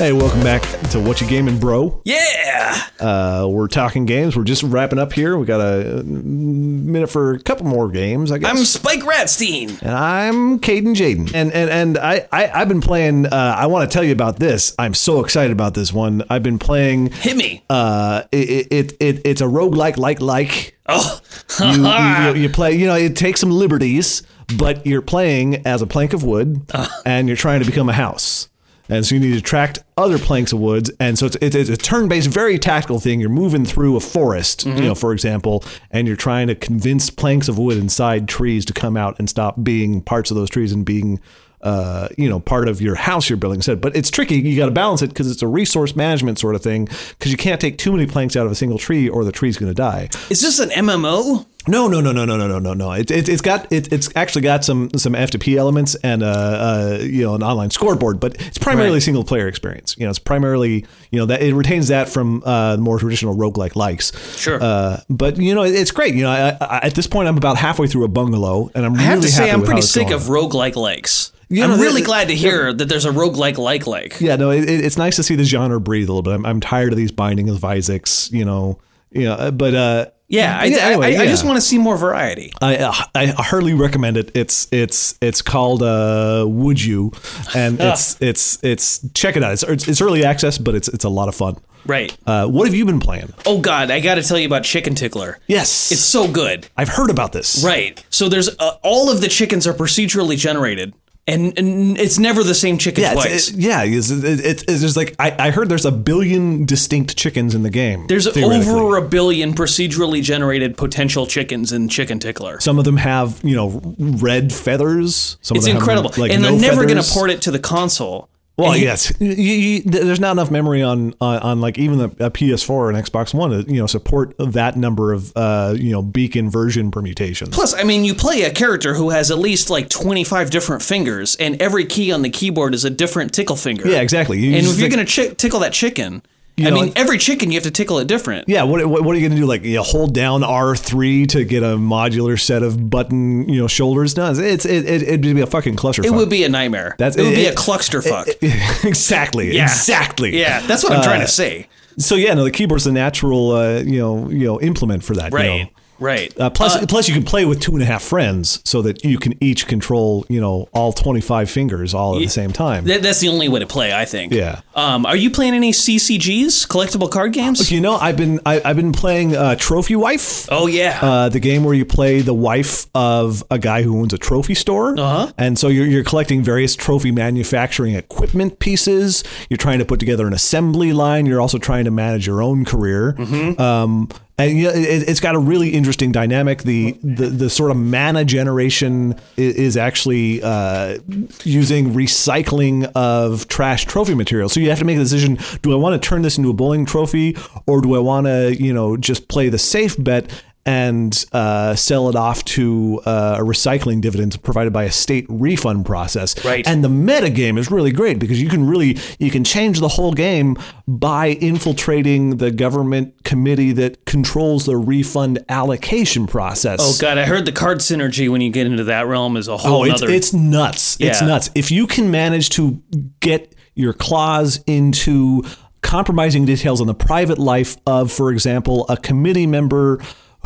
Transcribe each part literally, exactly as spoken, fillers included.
Hey, welcome back to Whatcha Gaming, Bro. Yeah! Uh, we're talking games. We're just wrapping up here. We got a minute for a couple more games, I guess. I'm Spike Ratstein. And I'm Caden Jaden. And and, and I, I, I've been playing, uh, I want to tell you about this. I'm so excited about this one. I've been playing... Hit me. Uh, it, it, it, it's a roguelike, like, like. Oh. you, you, you play, you know, it takes some liberties, but you're playing as a plank of wood, uh. and you're trying to become a house. And so you need to attract other planks of woods. And so it's, it's, it's a turn-based, very tactical thing. You're moving through a forest, mm-hmm. you know, for example, and you're trying to convince planks of wood inside trees to come out and stop being parts of those trees and being, uh, you know, part of your house you're building. But it's tricky. You got to balance it because it's a resource management sort of thing because you can't take too many planks out of a single tree or the tree's going to die. Is this an M M O? No, no, no, no, no, no, no, no, no. It, it, it's got it, it's actually got some some F T P elements and uh, uh you know an online scoreboard, but it's primarily right. single player experience. You know, it's primarily you know that it retains that from uh, more traditional roguelike likes. Sure. Uh, but you know, it, it's great. You know, I, I, at this point, I'm about halfway through a bungalow, and I'm I really have to say happy I'm with pretty sick of roguelike likes. You know, I'm really glad to hear yeah. that there's a roguelike like like. Yeah, no, it, it's nice to see the genre breathe a little bit. I'm, I'm tired of these Binding of Isaacs. You know, you know, but. Uh, Yeah, I, yeah, anyway, I, I, yeah. I just want to see more variety. I uh, I heartily recommend it. It's it's it's called uh, Would You, and it's it's it's check it out. It's it's early access, but it's it's a lot of fun. Right. Uh, what have you been playing? Oh God, I got to tell you about Chicken Tickler. Yes, it's so good. I've heard about this. Right. So there's uh, all of the chickens are procedurally generated. And, and it's never the same chicken yeah, twice. It's, it, yeah, it's, it, it's, it's just like I, I heard there's a billion distinct chickens in the game. There's over a billion procedurally generated potential chickens in Chicken Tickler. Some of them have, you know, red feathers. Some it's of them incredible. Have, like, and no they're never going to port it to the console. Well, and yes, you, you, there's not enough memory on uh, on like even a, a P S four and Xbox One to you know support that number of uh, you know beacon version permutations. Plus, I mean, you play a character who has at least like twenty-five different fingers, and every key on the keyboard is a different tickle finger. Yeah, exactly. You and if you're gonna chi- tickle that chicken. You I know, mean, every chicken, you have to tickle it different. Yeah. What What, what are you going to do? Like, you know, hold down R three to get a modular set of button, you know, shoulders? No, it's, it, it, it'd be a fucking clusterfuck. It would be a nightmare. That's, it, it would be it, a clusterfuck. It, it, exactly. Yeah. Exactly. Yeah. That's what I'm uh, trying to say. So, yeah, no, the keyboard's the natural, uh, you know, you know, implement for that. Right. You know? Right. Uh, plus, uh, plus, you can play with two and a half friends so that you can each control, you know, all twenty-five fingers all at the same time. Th- that's the only way to play, I think. Yeah. Um, are you playing any C C Gs, collectible card games? You know, I've been I, I've been playing uh, Trophy Wife. Oh yeah. Uh, the game where you play the wife of a guy who owns a trophy store, uh-huh. and so you're you're collecting various trophy manufacturing equipment pieces. You're trying to put together an assembly line. You're also trying to manage your own career. Mm-hmm. Um, And you know, it, it's got a really interesting dynamic. The the, the sort of mana generation is, is actually uh, using recycling of trash trophy material. So you have to make a decision: do I want to turn this into a bowling trophy, or do I want to, you know, just play the safe bet and uh, sell it off to uh, a recycling dividend provided by a state refund process. Right. And the meta game is really great because you can really, you can change the whole game by infiltrating the government committee that controls the refund allocation process. Oh God, I heard the card synergy when you get into that realm is a whole other. Oh, it's, it's nuts. Yeah. It's nuts. If you can manage to get your claws into compromising details on the private life of, for example, a committee member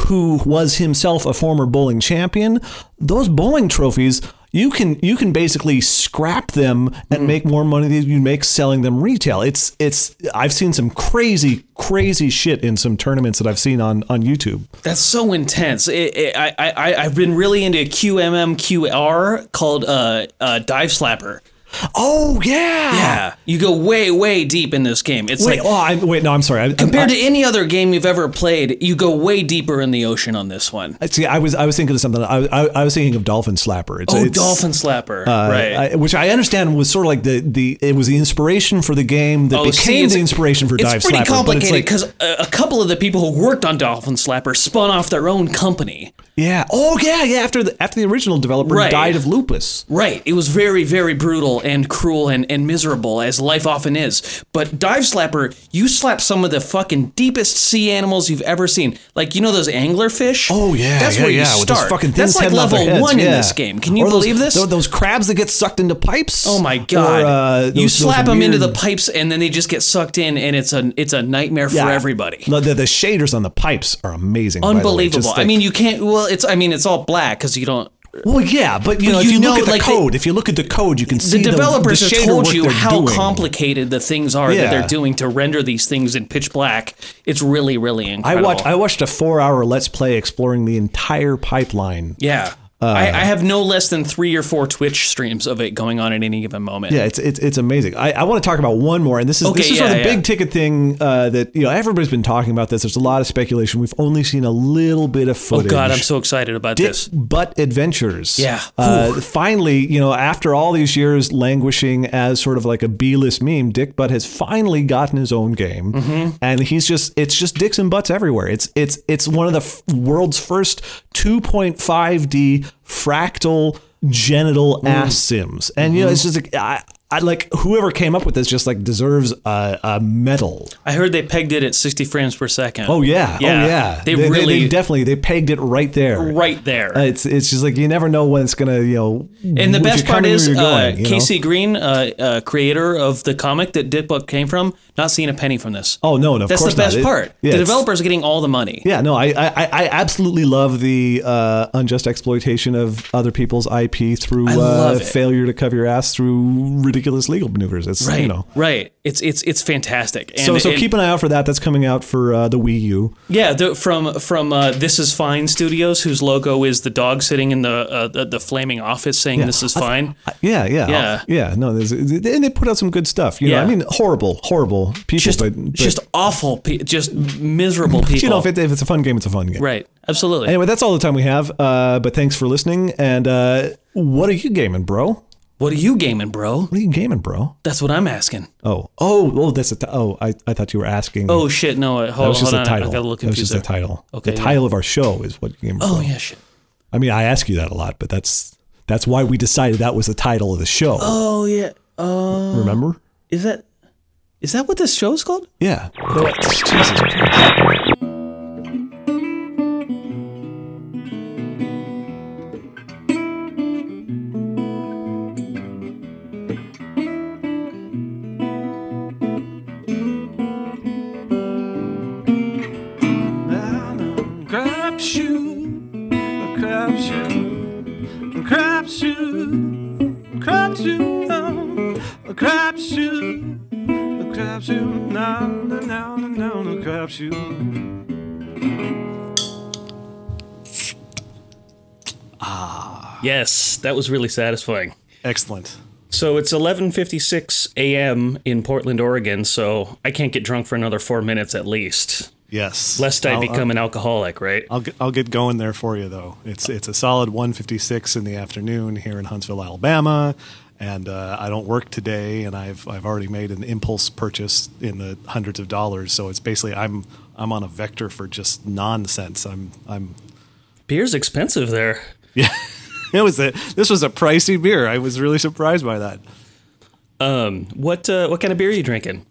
who was himself a former bowling champion, those bowling trophies, you can you can basically scrap them and mm-hmm. make more money than you make selling them retail. It's it's I've seen some crazy, crazy shit in some tournaments that I've seen on, on YouTube. That's so intense. It, it, I, I, I've been really into a Q M M Q R called uh, uh, Dive Slapper. Oh yeah, yeah. You go way, way deep in this game. It's wait, like, oh, I, wait, no, I'm sorry. I, compared I, to any other game you've ever played, you go way deeper in the ocean on this one. I see. I was, I was thinking of something. I, I, I was thinking of Dolphin Slapper. It's, oh, it's, Dolphin Slapper, uh, right? I, which I understand was sort of like the, the it was the inspiration for the game that oh, became see, the inspiration for Dive Slapper. It's pretty complicated because like, a couple of the people who worked on Dolphin Slapper spun off their own company. Yeah. Oh, yeah, yeah. After the after the original developer right. died of lupus. Right. It was very, very brutal and cruel and, and miserable, as life often is. But Dive Slapper, you slap some of the fucking deepest sea animals you've ever seen. Like, you know those anglerfish? Oh, yeah. That's yeah, where you yeah, start. With those fucking things. That's like level one yeah. in this game. Can you or believe those, this? Those crabs that get sucked into pipes? Oh, my God. Or, uh, those, you slap them weird... into the pipes, and then they just get sucked in, and it's a it's a nightmare yeah. for everybody. No, the, the shaders on the pipes are amazing. Unbelievable. Like, I mean, you can't... Well, Well, it's I mean it's all black because you don't. Well, yeah, but you know, if you, you know, look at the like code, the, if you look at the code, you can see the developers the, the have told you how doing. complicated the things are yeah. that they're doing to render these things in pitch black. It's really, really incredible. I watched I watched a four-hour Let's Play exploring the entire pipeline. Yeah. Uh, I, I have no less than three or four Twitch streams of it going on at any given moment. Yeah, it's it's, it's amazing. I, I want to talk about one more, and this is okay, this is yeah, sort of the yeah. big ticket thing uh, that you know everybody's been talking about. This there's a lot of speculation. We've only seen a little bit of footage. Oh God, I'm so excited about Dick this. Butt Adventures. Yeah. Uh, finally, you know, after all these years languishing as sort of like a B-list meme, Dick Butt has finally gotten his own game, mm-hmm. and he's just it's just dicks and butts everywhere. It's it's it's one of the f- world's first two point five D fractal genital mm. ass sims, and mm-hmm. you know it's just like I, I like whoever came up with this just like deserves a, a medal. I heard they pegged it at sixty frames per second. Oh yeah, yeah. oh yeah. They, they really, they, they definitely, they pegged it right there, right there. Uh, it's it's just like you never know when it's gonna you know. And the best part is uh, going, uh, Casey know? Green, uh, uh, creator of the comic that Dick Butt came from, not seeing a penny from this. Oh no, no. That's of course the best not. part. It, yeah, the developers are getting all the money. Yeah, no, I I, I absolutely love the uh, unjust exploitation of other people's I P through uh, failure to cover your ass through ridiculous legal maneuvers. It's right, you know, right. It's it's it's fantastic. And, so so and, keep an eye out for that. That's coming out for uh, the Wii U. Yeah, the, from from uh, This Is Fine Studios, whose logo is the dog sitting in the uh, the, the flaming office saying yeah. This Is Fine. I, yeah, yeah, yeah, I'll, yeah. No, and they put out some good stuff. You yeah. know, I mean, horrible, horrible. people just, but, but just awful pe- just miserable people. You know, if, it, if it's a fun game, it's a fun game. Right. Absolutely. Anyway, that's all the time we have, uh, but thanks for listening, and uh, what are you gaming, bro? What are you gaming, bro? What are you gaming, bro? That's what I'm asking. Oh. Oh, oh, that's a t- oh, I, I thought you were asking. Oh shit, no, hold, that was just hold on. Title. I got a little confused. That was just there. a title. Okay. The yeah. title of our show is What You Gaming, Bro. Oh, yeah, shit. I mean, I ask you that a lot, but that's that's why we decided that was the title of the show. Oh, yeah. Uh, Remember? Is that Is that what this show is called? Yeah. Jesus. Crapshoot, crapshoot, crapshoot, crapshoot, crapshoot. Crapshoot, now, now, now, now, crapshoot. Ah. Yes, that was really satisfying. Excellent. So it's eleven fifty-six a.m. in Portland, Oregon, so I can't get drunk for another four minutes at least. Yes. Lest I I'll, become I'll, an alcoholic, right? I'll get, I'll get going there for you, though. It's, it's a solid one fifty-six in the afternoon here in Huntsville, Alabama. And uh, I don't work today, and I've I've already made an impulse purchase in the hundreds of dollars. So it's basically I'm I'm on a vector for just nonsense. I'm I'm beer's expensive there. Yeah, it was a this was a pricey beer. I was really surprised by that. Um, what uh, what kind of beer are you drinking?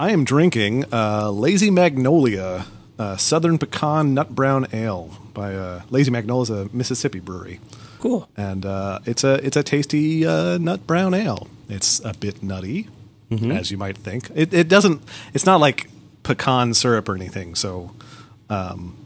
I am drinking uh, Lazy Magnolia uh, Southern Pecan Nut Brown Ale by uh, Lazy Magnolia, a Mississippi brewery. Cool. And uh, it's a it's a tasty uh, nut brown ale. It's a bit nutty, mm-hmm. as you might think. It it doesn't. It's not like pecan syrup or anything. So, um,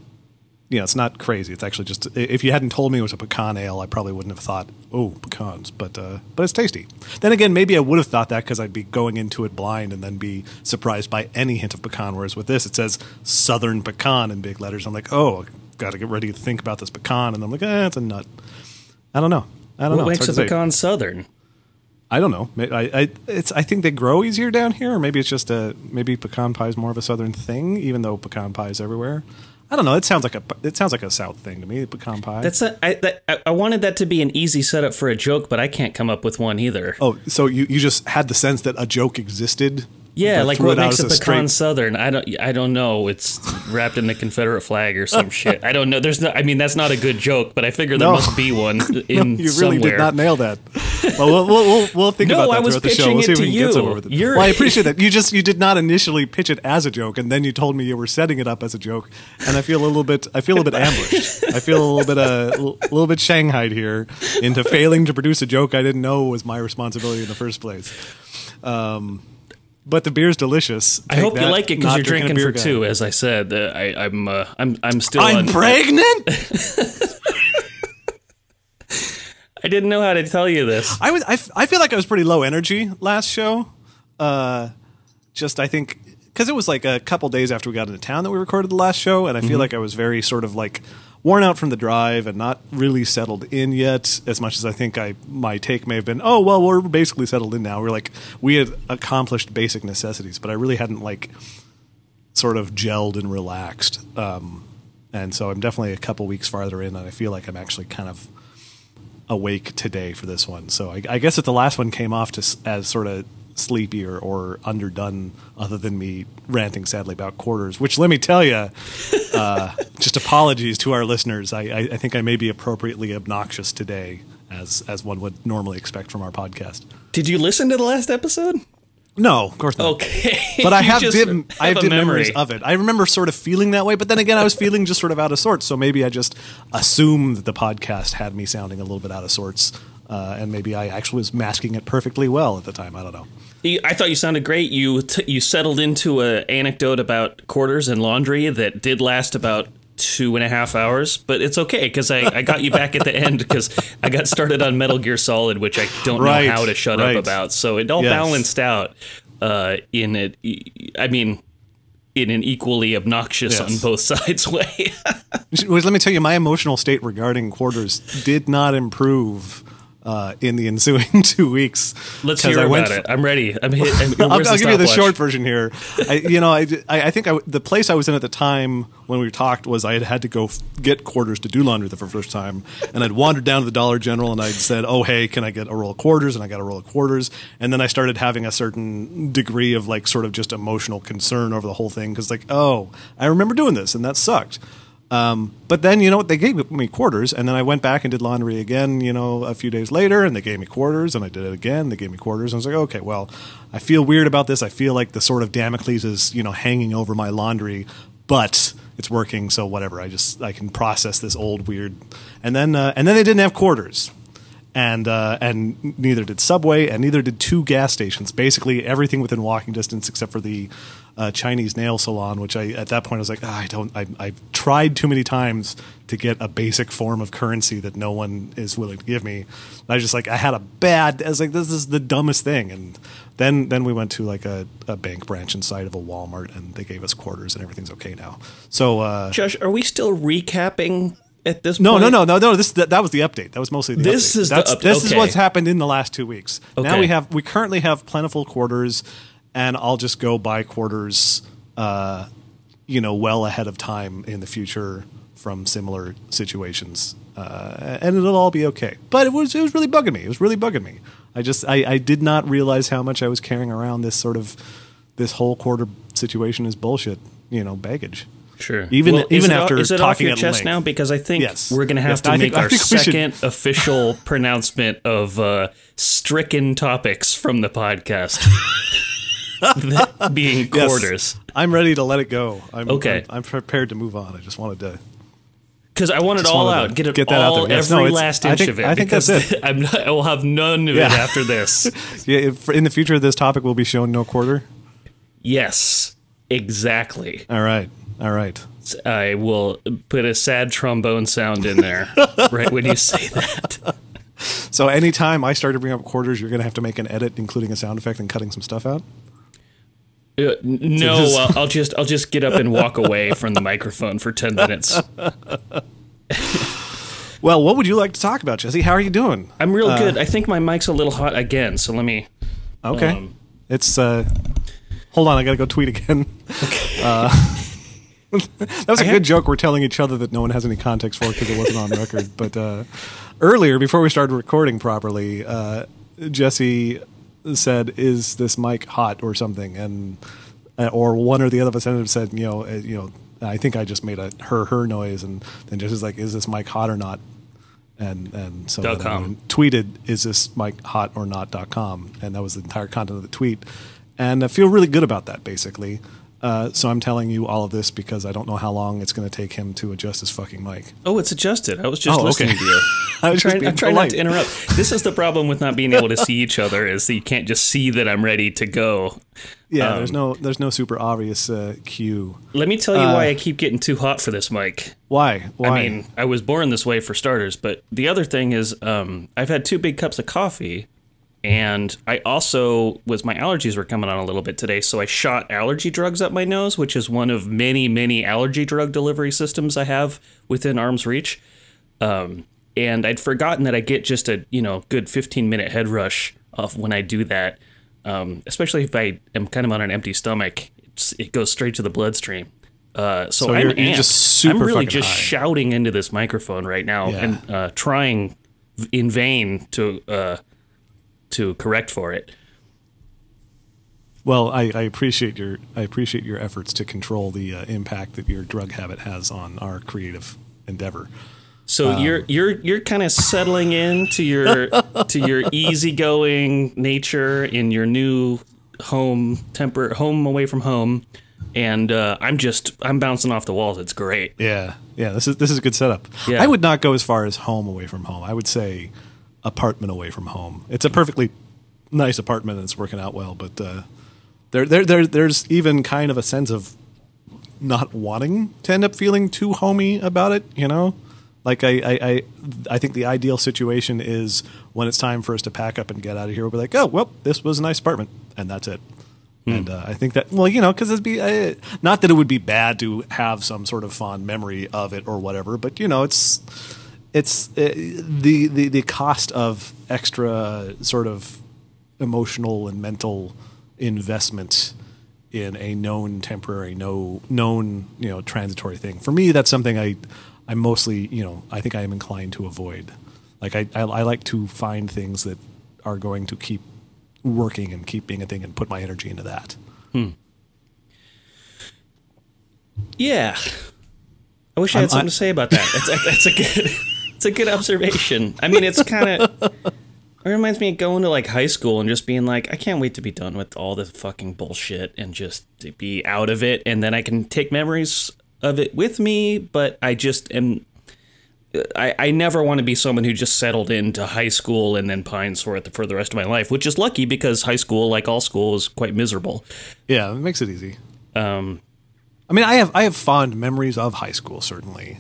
you know, it's not crazy. It's actually just if you hadn't told me it was a pecan ale, I probably wouldn't have thought, oh, pecans. But uh, but it's tasty. Then again, maybe I would have thought that because I'd be going into it blind and then be surprised by any hint of pecan. Whereas with this, it says Southern Pecan in big letters. I'm like, oh, got to get ready to think about this pecan, and I'm like, eh, it's a nut. I don't know. I don't what know. What makes a pecan say. southern? I don't know. I, I, it's, I think they grow easier down here, or maybe it's just a maybe pecan pie is more of a southern thing, even though pecan pie is everywhere. I don't know. It sounds like a it sounds like a south thing to me. Pecan pie. That's a, I, that, I wanted that to be an easy setup for a joke, but I can't come up with one either. Oh, so you, you just had the sense that a joke existed Yeah, like what makes a pecan southern? I don't, I don't know. It's wrapped in the Confederate flag or some shit. I don't know. There's no. I mean, that's not a good joke, but I figure there no. must be one in no, you somewhere. You really did not nail that. Well, we'll, we'll, we'll think no, about that I was throughout the show. We'll see if we can you. get somewhere with it. You're well, I appreciate that. You just you did not initially pitch it as a joke, and then you told me you were setting it up as a joke, and I feel a little bit. I feel a little bit ambushed. I feel a little bit a uh, little bit shanghaied here into failing to produce a joke I didn't know was my responsibility in the first place. Um. But the beer's delicious. Take I hope that, you like it because you're drinking, drinking for guy. two, as I said. Uh, I, I'm, uh, I'm, I'm still. I'm un- pregnant. I didn't know how to tell you this. I was. I, I feel like I was pretty low energy last show. Uh, just I think because it was like a couple days after we got into town that we recorded the last show, and I feel mm-hmm. like I was very sort of like worn out from the drive and not really settled in yet, as much as I think I my take may have been, oh, well, we're basically settled in now. We're like, we had accomplished basic necessities, but I really hadn't like sort of gelled and relaxed. Um, and so I'm definitely a couple weeks farther in, and I feel like I'm actually kind of awake today for this one. So I, I guess if the last one came off to, as sort of sleepy or, or underdone, other than me ranting sadly about quarters, which let me tell you, uh, just apologies to our listeners. I, I, I think I may be appropriately obnoxious today, as as one would normally expect from our podcast. Did you listen to the last episode? No, of course not. Okay, but I have dim, have I have dim memory. memories of it. I remember sort of feeling that way, but then again, I was feeling just sort of out of sorts. So maybe I just assumed that the podcast had me sounding a little bit out of sorts. Uh, and maybe I actually was masking it perfectly well at the time. I don't know. I thought you sounded great. You t- you settled into an anecdote about quarters and laundry that did last about two and a half hours. But it's okay, because I, I got you back at the end, because I got started on Metal Gear Solid, which I don't right, know how to shut right. up about. So it all yes. balanced out uh, in it. I mean, in an equally obnoxious yes. on both sides way. Let me tell you, my emotional state regarding quarters did not improve Uh, in the ensuing two weeks. Let's hear I about f- it. I'm ready. I'm hit, I'm, I'll, I'll give stopwatch? you the short version here. I, you know, I, I think I, the place I was in at the time when we talked was I had had to go f- get quarters to do laundry for the first time. And I'd wandered down to the Dollar General and I'd said, oh, hey, can I get a roll of quarters? And I got a roll of quarters. And then I started having a certain degree of like sort of just emotional concern over the whole thing. Because like, oh, I remember doing this and that sucked. Um, but then, you know what, they gave me quarters, and then I went back and did laundry again, you know, a few days later, and they gave me quarters, and I did it again, they gave me quarters, and I was like, okay, well, I feel weird about this, I feel like the sort of Damocles is, you know, hanging over my laundry, but it's working, so whatever, I just, I can process this old weird, and then, uh, and then they didn't have quarters. And uh, and neither did Subway, and neither did two gas stations. Basically, everything within walking distance except for the uh, Chinese nail salon, which I at that point I was like, oh, I don't. I, I've tried too many times to get a basic form of currency that no one is willing to give me. And I was just like, I had a bad. I was like, this is the dumbest thing. And then then we went to like a, a bank branch inside of a Walmart, and they gave us quarters, and everything's okay now. So, uh, Josh, are we still recapping at this no, point? No, no, no, no, no. This that, that was the update. That was mostly the this update. Is That's, the update. This okay. is what's happened in the last two weeks. Okay. Now we have we currently have plentiful quarters, and I'll just go buy quarters, uh, you know, well ahead of time in the future from similar situations, uh, and it'll all be okay. But it was it was really bugging me. It was really bugging me. I just I, I did not realize how much I was carrying around this sort of this whole quarter situation is bullshit. You know, baggage. Sure. Even well, even after talking at length. Is it off your chest now? Because I think yes. we're going to have yes, to I make think, our second should. official pronouncement of uh, stricken topics from the podcast. Being quarters. Yes. I'm ready to let it go. I'm, okay. I'm, I'm prepared to move on. I just wanted to. Because I want it all out. Get it get that all out there. Yes, every no, last inch think, of it. I think that's it. I'm not, I will have none of yeah. it after this. yeah. If, in the future, this topic will be shown no quarter? Yes. Exactly. All right. All right. I will put a sad trombone sound in there right when you say that. So anytime I start to bring up quarters, you're going to have to make an edit, including a sound effect and cutting some stuff out? Uh, no, so just I'll, I'll just I'll just get up and walk away from the microphone for ten minutes. Well, what would you like to talk about, Jesse? How are you doing? I'm real uh, good. I think my mic's a little hot again, so let me... Okay. Um, it's... Uh, hold on, I got to go tweet again. Okay. Uh, that was a I good had, joke we're telling each other that no one has any context for because it wasn't on record. But uh, earlier, before we started recording properly, uh, Jesse said, "Is this mic hot or something?" And or one or the other of us ended up said, "You know, you know." I think I just made a her her noise, and then Jess is like, "Is this mic hot or not?" And and so then I tweeted, "Is this mic hot or not?" dot com, and that was the entire content of the tweet. And I feel really good about that, basically. Uh, so I'm telling you all of this because I don't know how long it's going to take him to adjust his fucking mic. Oh, it's adjusted. I was just oh, listening okay. to you. I was I'm trying, I'm trying not to interrupt. This is the problem with not being able to see each other, is that you can't just see that I'm ready to go. Yeah, um, there's no there's no super obvious uh, cue. Let me tell you uh, why I keep getting too hot for this mic. Why? Why? I mean, I was born this way for starters, but the other thing is um, I've had two big cups of coffee. And I also was, my allergies were coming on a little bit today, so I shot allergy drugs up my nose, which is one of many, many allergy drug delivery systems I have within arm's reach. Um, and I'd forgotten that I get just a, you know, good fifteen minute head rush off when I do that, um, especially if I am kind of on an empty stomach. It's, it goes straight to the bloodstream. Uh, so, so I'm, you're, you're just super I'm really just high. shouting into this microphone right now yeah. and uh, trying in vain to... Uh, to correct for it. Well, I, I appreciate your I appreciate your efforts to control the uh, impact that your drug habit has on our creative endeavor. So um, you're you're you're kind of settling into your to your easygoing nature in your new home temper home away from home, and uh, I'm just I'm bouncing off the walls. It's great. Yeah, yeah. This is this is a good setup. Yeah. I would not go as far as home away from home. I would say apartment away from home. It's a perfectly nice apartment and it's working out well, but uh, there, there, there, there's even kind of a sense of not wanting to end up feeling too homey about it, you know? Like, I, I, I, I think the ideal situation is when it's time for us to pack up and get out of here, we'll be like, oh, well, this was a nice apartment, and that's it. Hmm. And uh, I think that, well, you know, because it'd be, uh, not that it would be bad to have some sort of fond memory of it or whatever, but, you know, it's... It's uh, the, the, the cost of extra sort of emotional and mental investment in a known temporary, no known, you know, transitory thing. For me, that's something I, I mostly, you know, I think I am inclined to avoid. Like I, I, I like to find things that are going to keep working and keep being a thing and put my energy into that. Hmm. Yeah. I wish I had I'm, something I, to say about that. That's, that's a good... It's a good observation. I mean, it's kind of... It reminds me of going to, like, high school and just being like, I can't wait to be done with all this fucking bullshit and just to be out of it. And then I can take memories of it with me, but I just am... I, I never want to be someone who just settled into high school and then pines for it for the rest of my life, which is lucky because high school, like all school, is quite miserable. Yeah, it makes it easy. Um, I mean, I have I have fond memories of high school, certainly.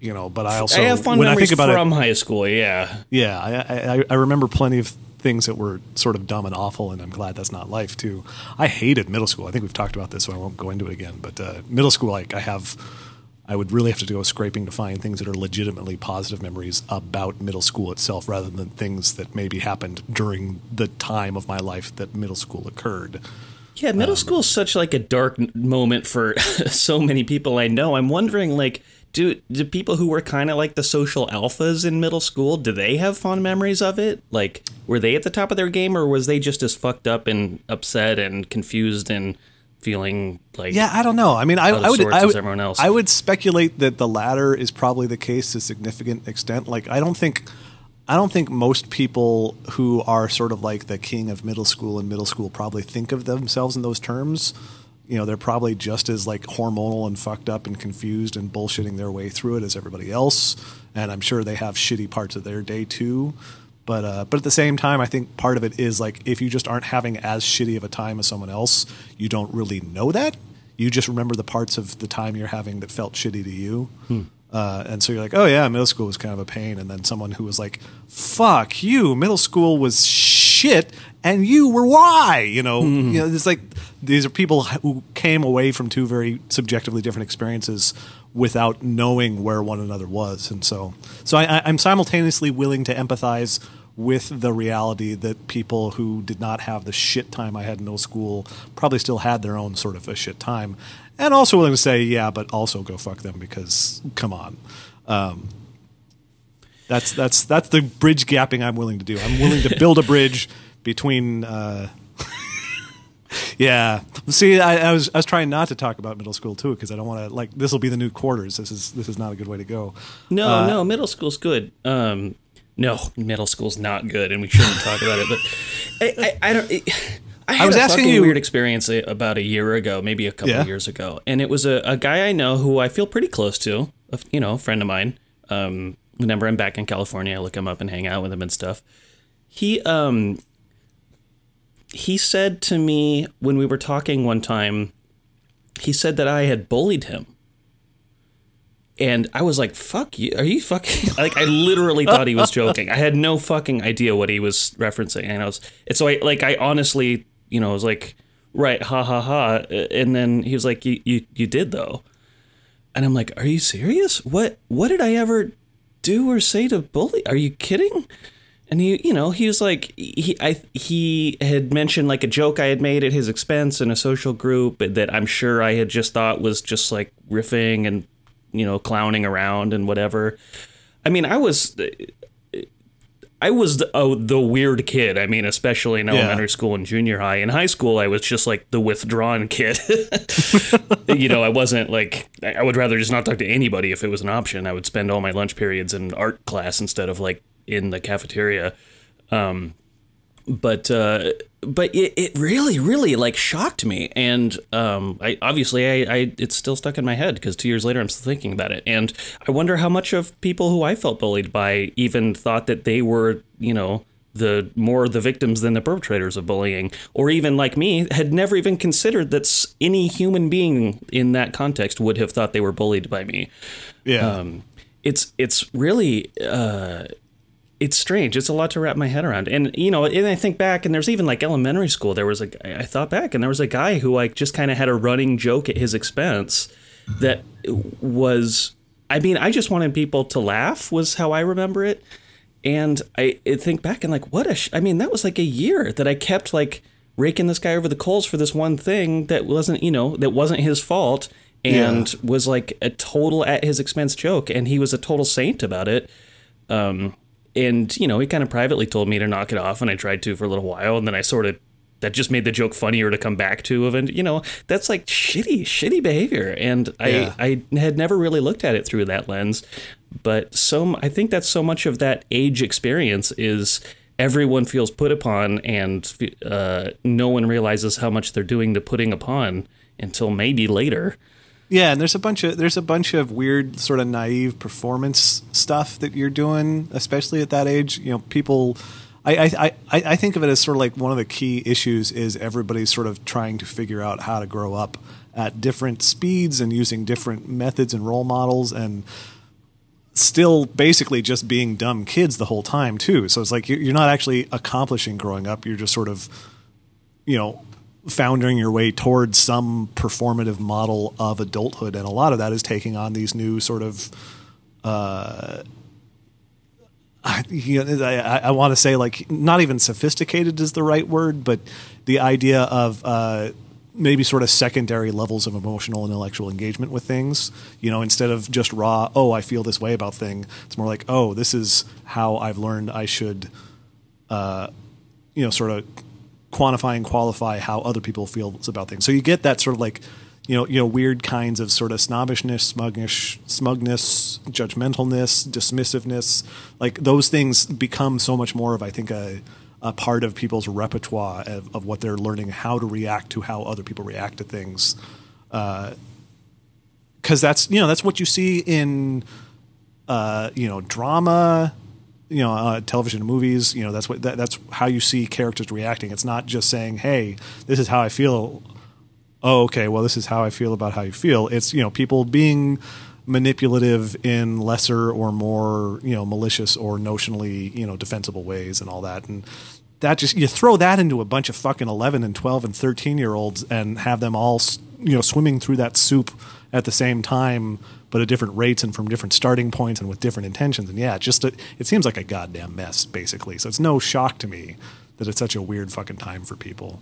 You know, but I also I have fun when memories I think about from it, high school. Yeah, yeah. I, I I remember plenty of things that were sort of dumb and awful, and I'm glad that's not life too. I hated middle school. I think we've talked about this, so I won't go into it again. But uh, middle school, like I have, I would really have to go scraping to find things that are legitimately positive memories about middle school itself, rather than things that maybe happened during the time of my life that middle school occurred. Yeah, middle um, school is such like a dark moment for so many people I know. I'm wondering, like. Do, do people who were kind of like the social alphas in middle school, do they have fond memories of it? Like, were they at the top of their game, or was they just as fucked up and upset and confused and feeling like... Yeah, I don't know. I mean, I, I, would, I, would, everyone else? I would speculate that the latter is probably the case to a significant extent. Like, I don't think... I don't think most people who are sort of like the king of middle school and middle school probably think of themselves in those terms. You know, they're probably just as like hormonal and fucked up and confused and bullshitting their way through it as everybody else. And I'm sure they have shitty parts of their day too. But, uh, but at the same time, I think part of it is like, if you just aren't having as shitty of a time as someone else, you don't really know that. You just remember the parts of the time you're having that felt shitty to you. Hmm. Uh, and so you're like, oh yeah, middle school was kind of a pain. And then someone who was like, fuck you, middle school was shit. And you were why, you know, mm. you know, it's like these are people who came away from two very subjectively different experiences without knowing where one another was. And so so I, I'm simultaneously willing to empathize with the reality that people who did not have the shit time I had in middle school probably still had their own sort of a shit time. And also willing to say, yeah, but also go fuck them because come on. Um That's that's that's the bridge gapping I'm willing to do. I'm willing to build a bridge between uh, yeah. See, I, I was I was trying not to talk about middle school too because I don't want to like this will be the new quarters. This is this is not a good way to go. No, uh, no, middle school's good. Um, no, middle school's not good, and we shouldn't talk about it. But I, I, I don't. It, I had I was a asking fucking you weird experience about a year ago, maybe a couple yeah. of years ago, and it was a, a guy I know who I feel pretty close to, a, you know, a friend of mine. Um, whenever I'm back in California, I look him up and hang out with him and stuff. He um he said to me when we were talking one time, he said that I had bullied him. And I was like, fuck you. Are you fucking like I literally thought he was joking. I had no fucking idea what he was referencing. And I was and so I like I honestly, you know, I was like, right, ha ha ha. And then he was like, you you you did though. And I'm like, are you serious? What what did I ever do or say to bully? Are you kidding? And he, you know, he was like, he I he had mentioned like a joke I had made at his expense in a social group that I'm sure I had just thought was just like riffing and, you know, clowning around and whatever. I mean, I was I was the, oh, the weird kid. I mean, especially in elementary yeah. school and junior high. In high school, I was just like the withdrawn kid. You know, I wasn't like I would rather just not talk to anybody if it was an option. I would spend all my lunch periods in art class instead of like in the cafeteria. Um, but uh, but it, it really, really like shocked me. And um, I obviously I, I it's still stuck in my head because two years later, I'm still thinking about it. And I wonder how much of people who I felt bullied by even thought that they were, you know, the more the victims than the perpetrators of bullying, or even like me, had never even considered that any human being in that context would have thought they were bullied by me. Yeah, um, it's it's really uh, it's strange. It's a lot to wrap my head around. And, you know, and I think back and there's even like elementary school. There was like I thought back and there was a guy who like just kind of had a running joke at his expense that was I mean, I just wanted people to laugh was how I remember it. And I think back and like, what a, sh- I mean, that was like a year that I kept like raking this guy over the coals for this one thing that wasn't, you know, that wasn't his fault and yeah. was like a total at his expense joke. And he was a total saint about it. Um, and, you know, he kind of privately told me to knock it off and I tried to for a little while. And then I sort of, that just made the joke funnier to come back to. And, you know, that's like shitty, shitty behavior. And I, yeah. I had never really looked at it through that lens. But so I think that's so much of that age experience is everyone feels put upon and uh, no one realizes how much they're doing the putting upon until maybe later. Yeah. And there's a bunch of there's a bunch of weird sort of naive performance stuff that you're doing, especially at that age. You know, people I, I, I, I think of it as sort of like one of the key issues is everybody's sort of trying to figure out how to grow up at different speeds and using different methods and role models and still basically just being dumb kids the whole time too. So it's like you're not actually accomplishing growing up. You're just sort of, you know, foundering your way towards some performative model of adulthood. And a lot of that is taking on these new sort of, uh, I, you know, I, I want to say like not even sophisticated is the right word, but the idea of, uh, maybe sort of secondary levels of emotional and intellectual engagement with things, you know, instead of just raw, oh, I feel this way about thing. It's more like, oh, this is how I've learned I should, uh, you know, sort of quantify and qualify how other people feel about things. So you get that sort of like, you know, you know, weird kinds of sort of snobbishness, smuggish, smugness, judgmentalness, dismissiveness, like those things become so much more of, I think, a, a part of people's repertoire of, of what they're learning, how to react to how other people react to things. Uh, 'cause that's, you know, that's what you see in, uh, you know, drama, you know, uh, television and movies, you know, that's what, that, that's how you see characters reacting. It's not just saying, hey, this is how I feel. Oh, okay. Well, this is how I feel about how you feel. It's, you know, people being manipulative in lesser or more, you know, malicious or notionally, you know, defensible ways and all that. And that just, you throw that into a bunch of fucking eleven and twelve and thirteen year olds and have them all, you know, swimming through that soup at the same time, but at different rates and from different starting points and with different intentions. And yeah, just, a, it seems like a goddamn mess basically. So it's no shock to me that it's such a weird fucking time for people.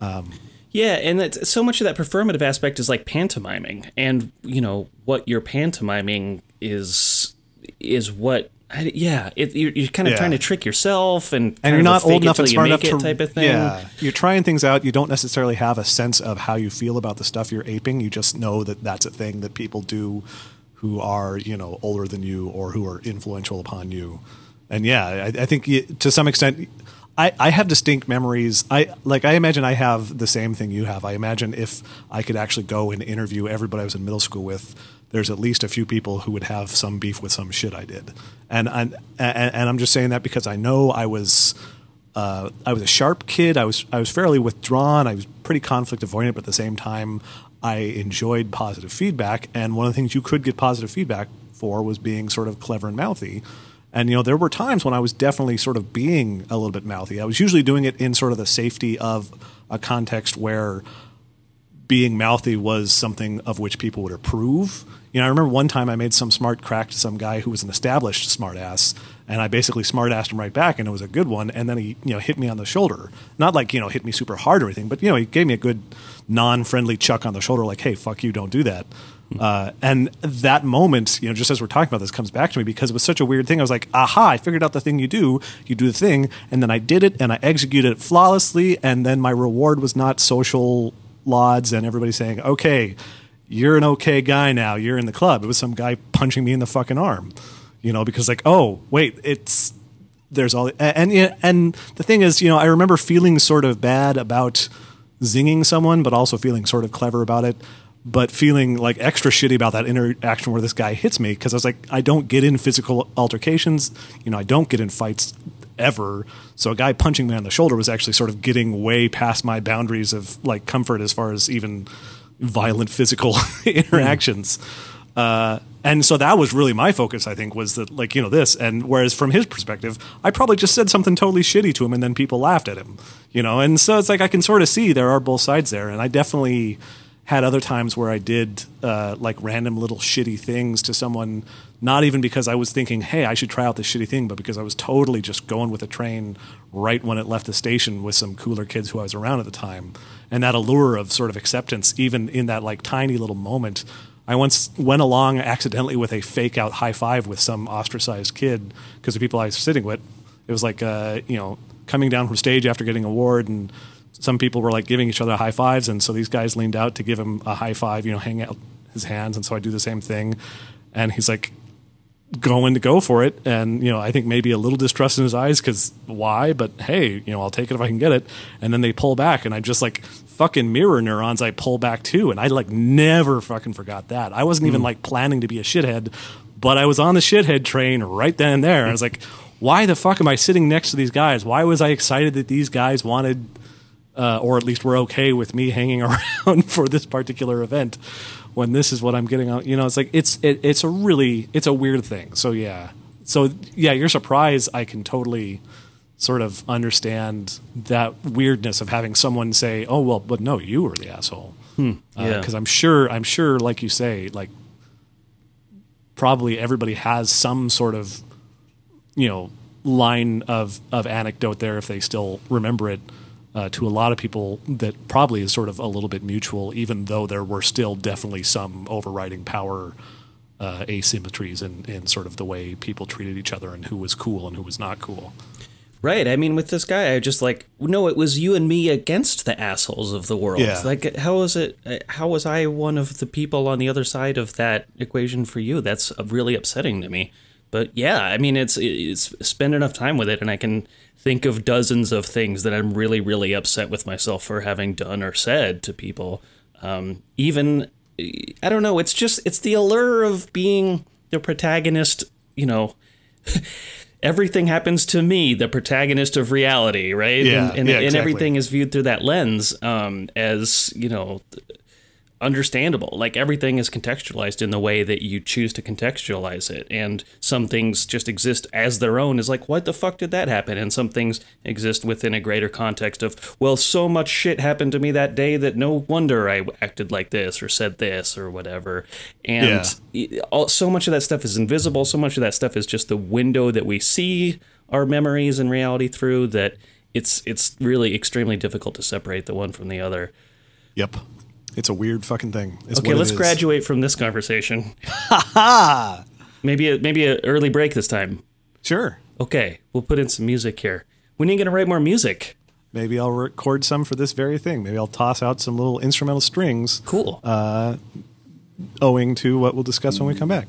Um, Yeah, and that's, so much of that performative aspect is like pantomiming, and you know what you're pantomiming is is what I, yeah, it, you're, you're kind of yeah. trying to trick yourself, and and you're not old enough and smart enough to type of thing. Yeah, you're trying things out. You don't necessarily have a sense of how you feel about the stuff you're aping. You just know that that's a thing that people do who are, you know, older than you or who are influential upon you. And yeah, I, I think you, to some extent, I, I have distinct memories. I like. I imagine I have the same thing you have. I imagine if I could actually go and interview everybody I was in middle school with, there's at least a few people who would have some beef with some shit I did. And I'm, and, and I'm just saying that because I know I was uh, I was a sharp kid. I was I was fairly withdrawn. I was pretty conflict avoidant, but at the same time, I enjoyed positive feedback. And one of the things you could get positive feedback for was being sort of clever and mouthy. And, you know, there were times when I was definitely sort of being a little bit mouthy. I was usually doing it in sort of the safety of a context where being mouthy was something of which people would approve. You know, I remember one time I made some smart crack to some guy who was an established smartass, and I basically smart-assed him right back, and it was a good one. And then he, you know, hit me on the shoulder. Not like, you know, hit me super hard or anything, but, you know, he gave me a good non-friendly chuck on the shoulder, like, hey, fuck you, don't do that. Mm-hmm. Uh, and that moment, you know, just as we're talking about this, comes back to me because it was such a weird thing. I was like, aha, I figured out the thing you do. You do the thing, and then I did it, and I executed it flawlessly, and then my reward was not social lauds and everybody saying, okay, you're an okay guy now, you're in the club. It was some guy punching me in the fucking arm, you know, because like, oh, wait, it's, there's all, and, and, and the thing is, you know, I remember feeling sort of bad about zinging someone, but also feeling sort of clever about it, but feeling like extra shitty about that interaction where this guy hits me, because I was like, I don't get in physical altercations, you know, I don't get in fights ever. So a guy punching me on the shoulder was actually sort of getting way past my boundaries of like comfort as far as even violent physical interactions. Mm. Uh, and so that was really my focus, I think, was that like, you know, this, and whereas from his perspective, I probably just said something totally shitty to him and then people laughed at him, you know? And so it's like, I can sort of see there are both sides there. And I definitely had other times where I did uh, like random little shitty things to someone, not even because I was thinking, hey, I should try out this shitty thing, but because I was totally just going with a train right when it left the station with some cooler kids who I was around at the time. And that allure of sort of acceptance, even in that like tiny little moment. I once went along accidentally with a fake out high five with some ostracized kid because the people I was sitting with, it was like, uh, you know, coming down from stage after getting an award, and some people were like giving each other high fives. And so these guys leaned out to give him a high five, you know, hang out his hands. And so I do the same thing. And he's like going to go for it. And, you know, I think maybe a little distrust in his eyes because why? But hey, you know, I'll take it if I can get it. And then they pull back, and I just like fucking mirror neurons, I pull back too. And I like never fucking forgot that. I wasn't mm. even like planning to be a shithead, but I was on the shithead train right then and there. And I was like, why the fuck am I sitting next to these guys? Why was I excited that these guys wanted... Uh, or at least we're okay with me hanging around for this particular event when this is what I'm getting on. You know, it's like, it's, it, it's a really, it's a weird thing. So yeah. So yeah, your surprise, I can totally sort of understand that weirdness of having someone say, oh, well, but no, you were the asshole. Hmm. Uh, yeah. Cause I'm sure, I'm sure, like you say, like probably everybody has some sort of, you know, line of, of anecdote there if they still remember it. Uh, to a lot of people that probably is sort of a little bit mutual, even though there were still definitely some overriding power uh, asymmetries in, in sort of the way people treated each other and who was cool and who was not cool. Right. I mean, with this guy, I just like, no, it was you and me against the assholes of the world. Yeah. Like, how was it? How was I one of the people on the other side of that equation for you? That's really upsetting to me. But yeah, I mean, it's, it's spend enough time with it and I can think of dozens of things that I'm really, really upset with myself for having done or said to people. Um, even, I don't know, it's just, it's the allure of being the protagonist, you know, everything happens to me, the protagonist of reality, right? Yeah, and and, yeah, exactly. And everything is viewed through that lens um, as, you know, understandable. Like everything is contextualized in the way that you choose to contextualize it, and some things just exist as their own is like, what the fuck did that happen? And some things exist within a greater context of, well, so much shit happened to me that day that no wonder I acted like this or said this or whatever. And yeah. all, so much of that stuff is invisible. So much of that stuff is just the window that we see our memories and reality through, that it's it's really extremely difficult to separate the one from the other. Yep. It's a weird fucking thing. It's okay, let's graduate from this conversation. Ha ha! Maybe a, maybe an early break this time. Sure. Okay, we'll put in some music here. When are you going to write more music? Maybe I'll record some for this very thing. Maybe I'll toss out some little instrumental strings. Cool. Uh, owing to what we'll discuss when we come back.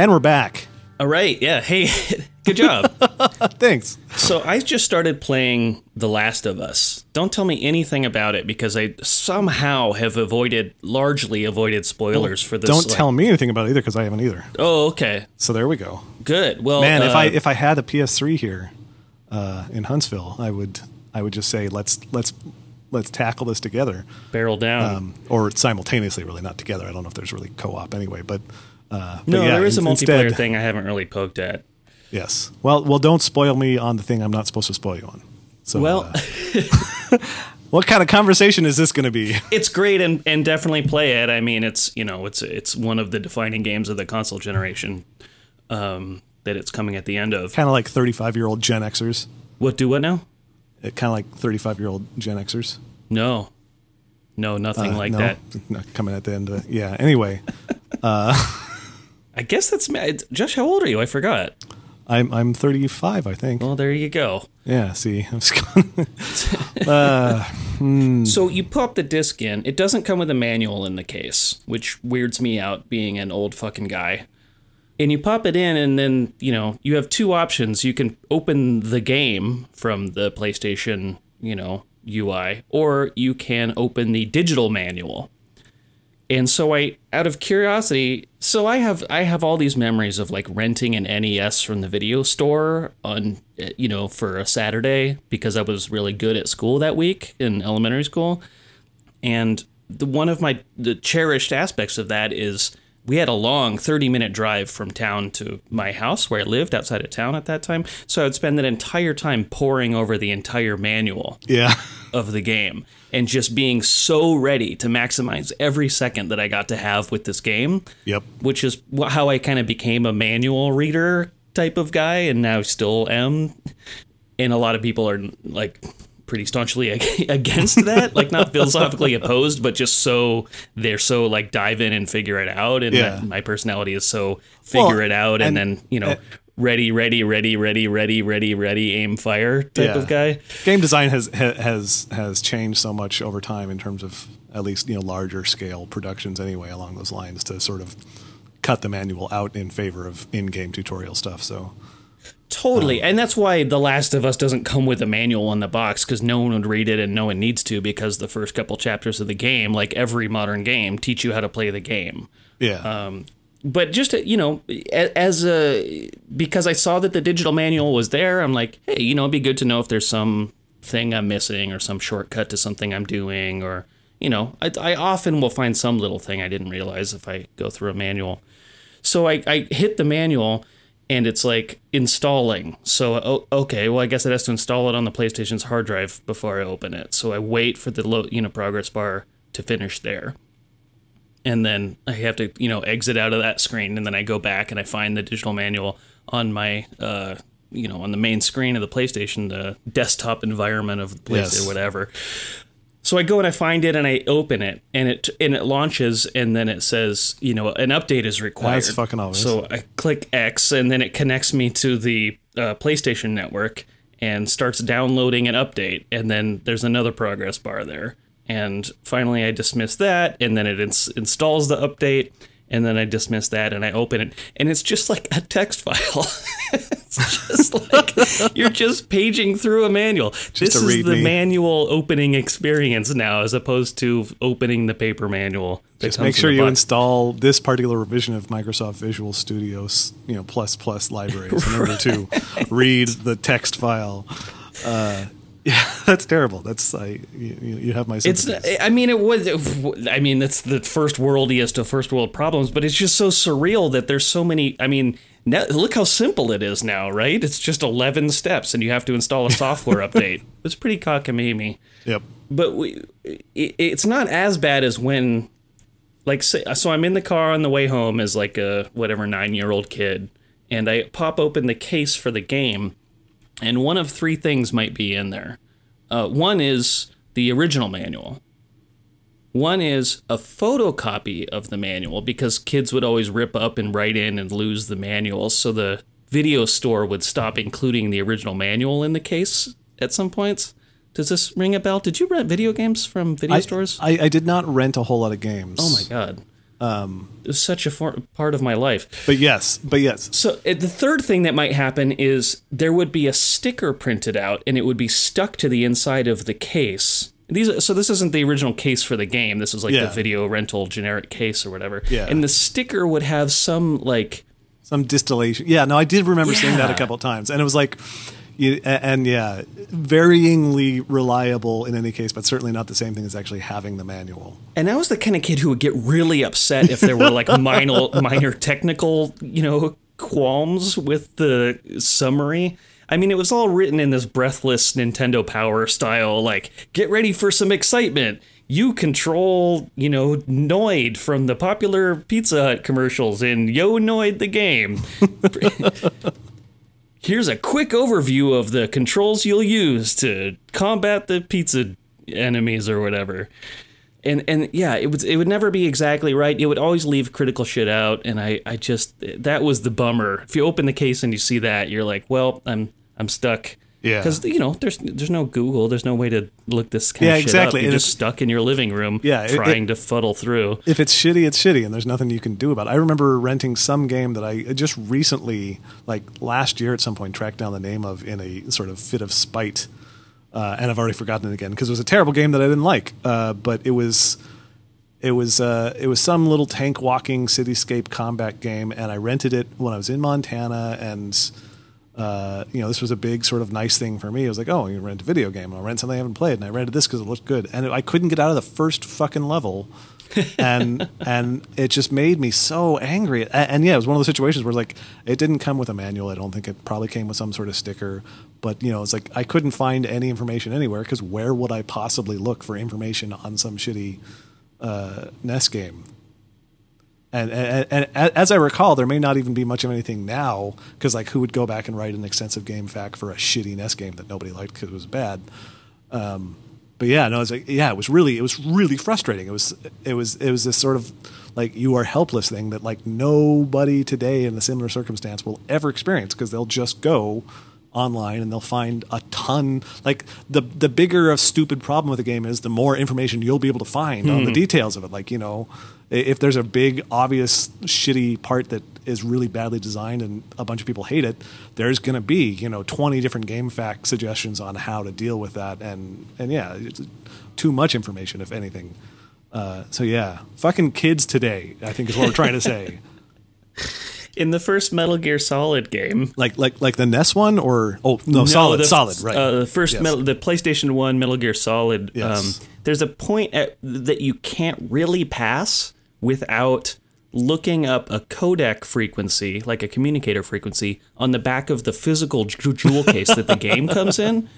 And we're back. All right. Yeah. Hey, good job. Thanks. So I just started playing The Last of Us. Don't tell me anything about it because I somehow have avoided, largely avoided spoilers well, for this. Don't like, tell me anything about it either because I haven't either. Oh, okay. So there we go. Good. Well, man, uh, if I if I had a P S three here uh, in Huntsville, I would I would just say let's let's let's tackle this together. Barrel down, um, or simultaneously, really not together. I don't know if there's really co-op anyway, but. Uh, no, yeah, there is a multiplayer instead, thing I haven't really poked at. Yes. Well, well, don't spoil me on the thing I'm not supposed to spoil you on. So, well, uh, what kind of conversation is this going to be? It's great, and, and definitely play it. I mean, it's you know, it's it's one of the defining games of the console generation um, that it's coming at the end of. Kind of like thirty-five year old Gen Xers. What do what now? It kind of like thirty-five year old Gen Xers. No, no, nothing uh, like no, that. Not coming at the end. Of, yeah. Anyway. uh, I guess that's Josh. How old are you? I forgot. I'm I'm thirty-five, I think. Well, there you go. Yeah. See, I'm just uh, hmm. So you pop the disc in. It doesn't come with a manual in the case, which weirds me out, being an old fucking guy. And you pop it in, and then you know you have two options. You can open the game from the PlayStation, you know, U I, or you can open the digital manual. And so I, out of curiosity, so I have I have all these memories of like renting an N E S from the video store on, you know, for a Saturday because I was really good at school that week in elementary school. And the, one of my the cherished aspects of that is we had a long thirty minute drive from town to my house where I lived outside of town at that time. So I would spend that entire time poring over the entire manual yeah. of the game and just being so ready to maximize every second that I got to have with this game. Yep. Which is how I kind of became a manual reader type of guy and now still am. And a lot of people are like pretty staunchly against that, like not philosophically opposed, but just so they're so like dive in and figure it out. And yeah. my personality is so figure well, it out. And, and then, you know, and, ready, ready, ready, ready, ready, ready, ready, aim, fire type yeah. of guy. Game design has, has, has changed so much over time in terms of at least, you know, larger scale productions anyway, along those lines to sort of cut the manual out in favor of in-game tutorial stuff. So totally. Um, and that's why The Last of Us doesn't come with a manual on the box because no one would read it and no one needs to because the first couple chapters of the game, like every modern game, teach you how to play the game. Yeah. Um, but just, you know, as a because I saw that the digital manual was there, I'm like, hey, you know, it'd be good to know if there's some thing I'm missing or some shortcut to something I'm doing or, you know, I, I often will find some little thing I didn't realize if I go through a manual. So I, I hit the manual. And it's like installing. So, okay, well, I guess it has to install it on the PlayStation's hard drive before I open it. So I wait for the low, you know, progress bar to finish there. And then I have to, you know, exit out of that screen. And then I go back and I find the digital manual on my, uh, you know, on the main screen of the PlayStation, the desktop environment of the PlayStation, yes. whatever. So I go and I find it and I open it and it and it launches and then it says, you know, an update is required. That's fucking obvious. So I click X and then it connects me to the uh, PlayStation network and starts downloading an update. And then there's another progress bar there. And finally, I dismiss that and then it ins- installs the update. And then I dismiss that and I open it. And it's just like a text file. It's just like you're just paging through a manual. Just this is the me. manual opening experience now as opposed to opening the paper manual. Just make sure you box. install this particular revision of Microsoft Visual Studio, you know, plus plus libraries in right. order to read the text file. Uh Yeah, that's terrible. That's I. You, you have my sympathies. It's. I mean, it was. I mean, that's the first worldiest of first world problems. But it's just so surreal that there's so many. I mean, now, look how simple it is now, right? It's just eleven steps, and you have to install a software update. It's pretty cockamamie. Yep. But we, it, it's not as bad as when like, say, so I'm in the car on the way home as like a whatever nine-year-old kid, and I pop open the case for the game, and one of three things might be in there. Uh, one is the original manual. One is a photocopy of the manual, because kids would always rip up and write in and lose the manual, so the video store would stop including the original manual in the case at some points. Does this ring a bell? Did you rent video games from video I, stores? I, I did not rent a whole lot of games. Oh, my God. Um, it was such a for- part of my life. But yes, but yes. So uh, the third thing that might happen is there would be a sticker printed out, and it would be stuck to the inside of the case. These, so this isn't the original case for the game. This is like yeah. the video rental generic case or whatever. Yeah. And the sticker would have some like... Some distillation. Yeah, no, I did remember yeah. seeing that a couple of times. And it was like... You, and yeah, varyingly reliable in any case, but certainly not the same thing as actually having the manual. And I was the kind of kid who would get really upset if there were like minor, minor technical, you know, qualms with the summary. I mean, it was all written in this breathless Nintendo Power style, like, get ready for some excitement. You control, you know, Noid from the popular Pizza Hut commercials in Yo Noid the Game. Here's a quick overview of the controls you'll use to combat the pizza enemies or whatever. And and yeah, it would, it would never be exactly right. It would always leave critical shit out. And I, I just, that was the bummer. If you open the case and you see that, you're like, well, I'm I'm stuck. Yeah. Because, you know, there's there's no Google. There's no way to look this kind yeah, of shit exactly. up. You're and just stuck in your living room yeah, it, trying it, to fuddle through. If it's shitty, it's shitty, and there's nothing you can do about it. I remember renting some game that I just recently, like last year at some point, tracked down the name of in a sort of fit of spite, uh, and I've already forgotten it again because it was a terrible game that I didn't like. Uh, but it was it was, uh, it was some little tank-walking cityscape combat game, and I rented it when I was in Montana, and... Uh, you know, this was a big sort of nice thing for me. I was like, oh, you rent a video game. I'll rent something I haven't played. And I rented this because it looked good. And it, I couldn't get out of the first fucking level. And and it just made me so angry. And, and yeah, it was one of those situations where, like, it didn't come with a manual. I don't think it probably came with some sort of sticker. But, you know, it's like I couldn't find any information anywhere because where would I possibly look for information on some shitty uh, N E S game? And, and, and as I recall, there may not even be much of anything now because, like, who would go back and write an extensive game fact for a shitty N E S game that nobody liked because it was bad? Um, but yeah, no, it's like yeah, it was really, it was really frustrating. It was, it was, it was this sort of like you are helpless thing that like nobody today in a similar circumstance will ever experience because they'll just go online and they'll find a ton. Like the the bigger of stupid problem with the game is the more information you'll be able to find mm. on the details of it. Like, you know. If there's a big, obvious, shitty part that is really badly designed and a bunch of people hate it, there's going to be, you know, twenty different game fact suggestions on how to deal with that. And, and yeah, it's too much information, if anything. Uh, so, yeah, fucking kids today, I think is what we're trying to say. In the first Metal Gear Solid game. Like like like the N E S one or... Oh, no, no Solid, the, Solid, right. Uh, the first, yes. metal, the PlayStation one Metal Gear Solid, yes. um, there's a point at, that you can't really pass... without looking up a codec frequency, like a communicator frequency, on the back of the physical jewel case that the game comes in.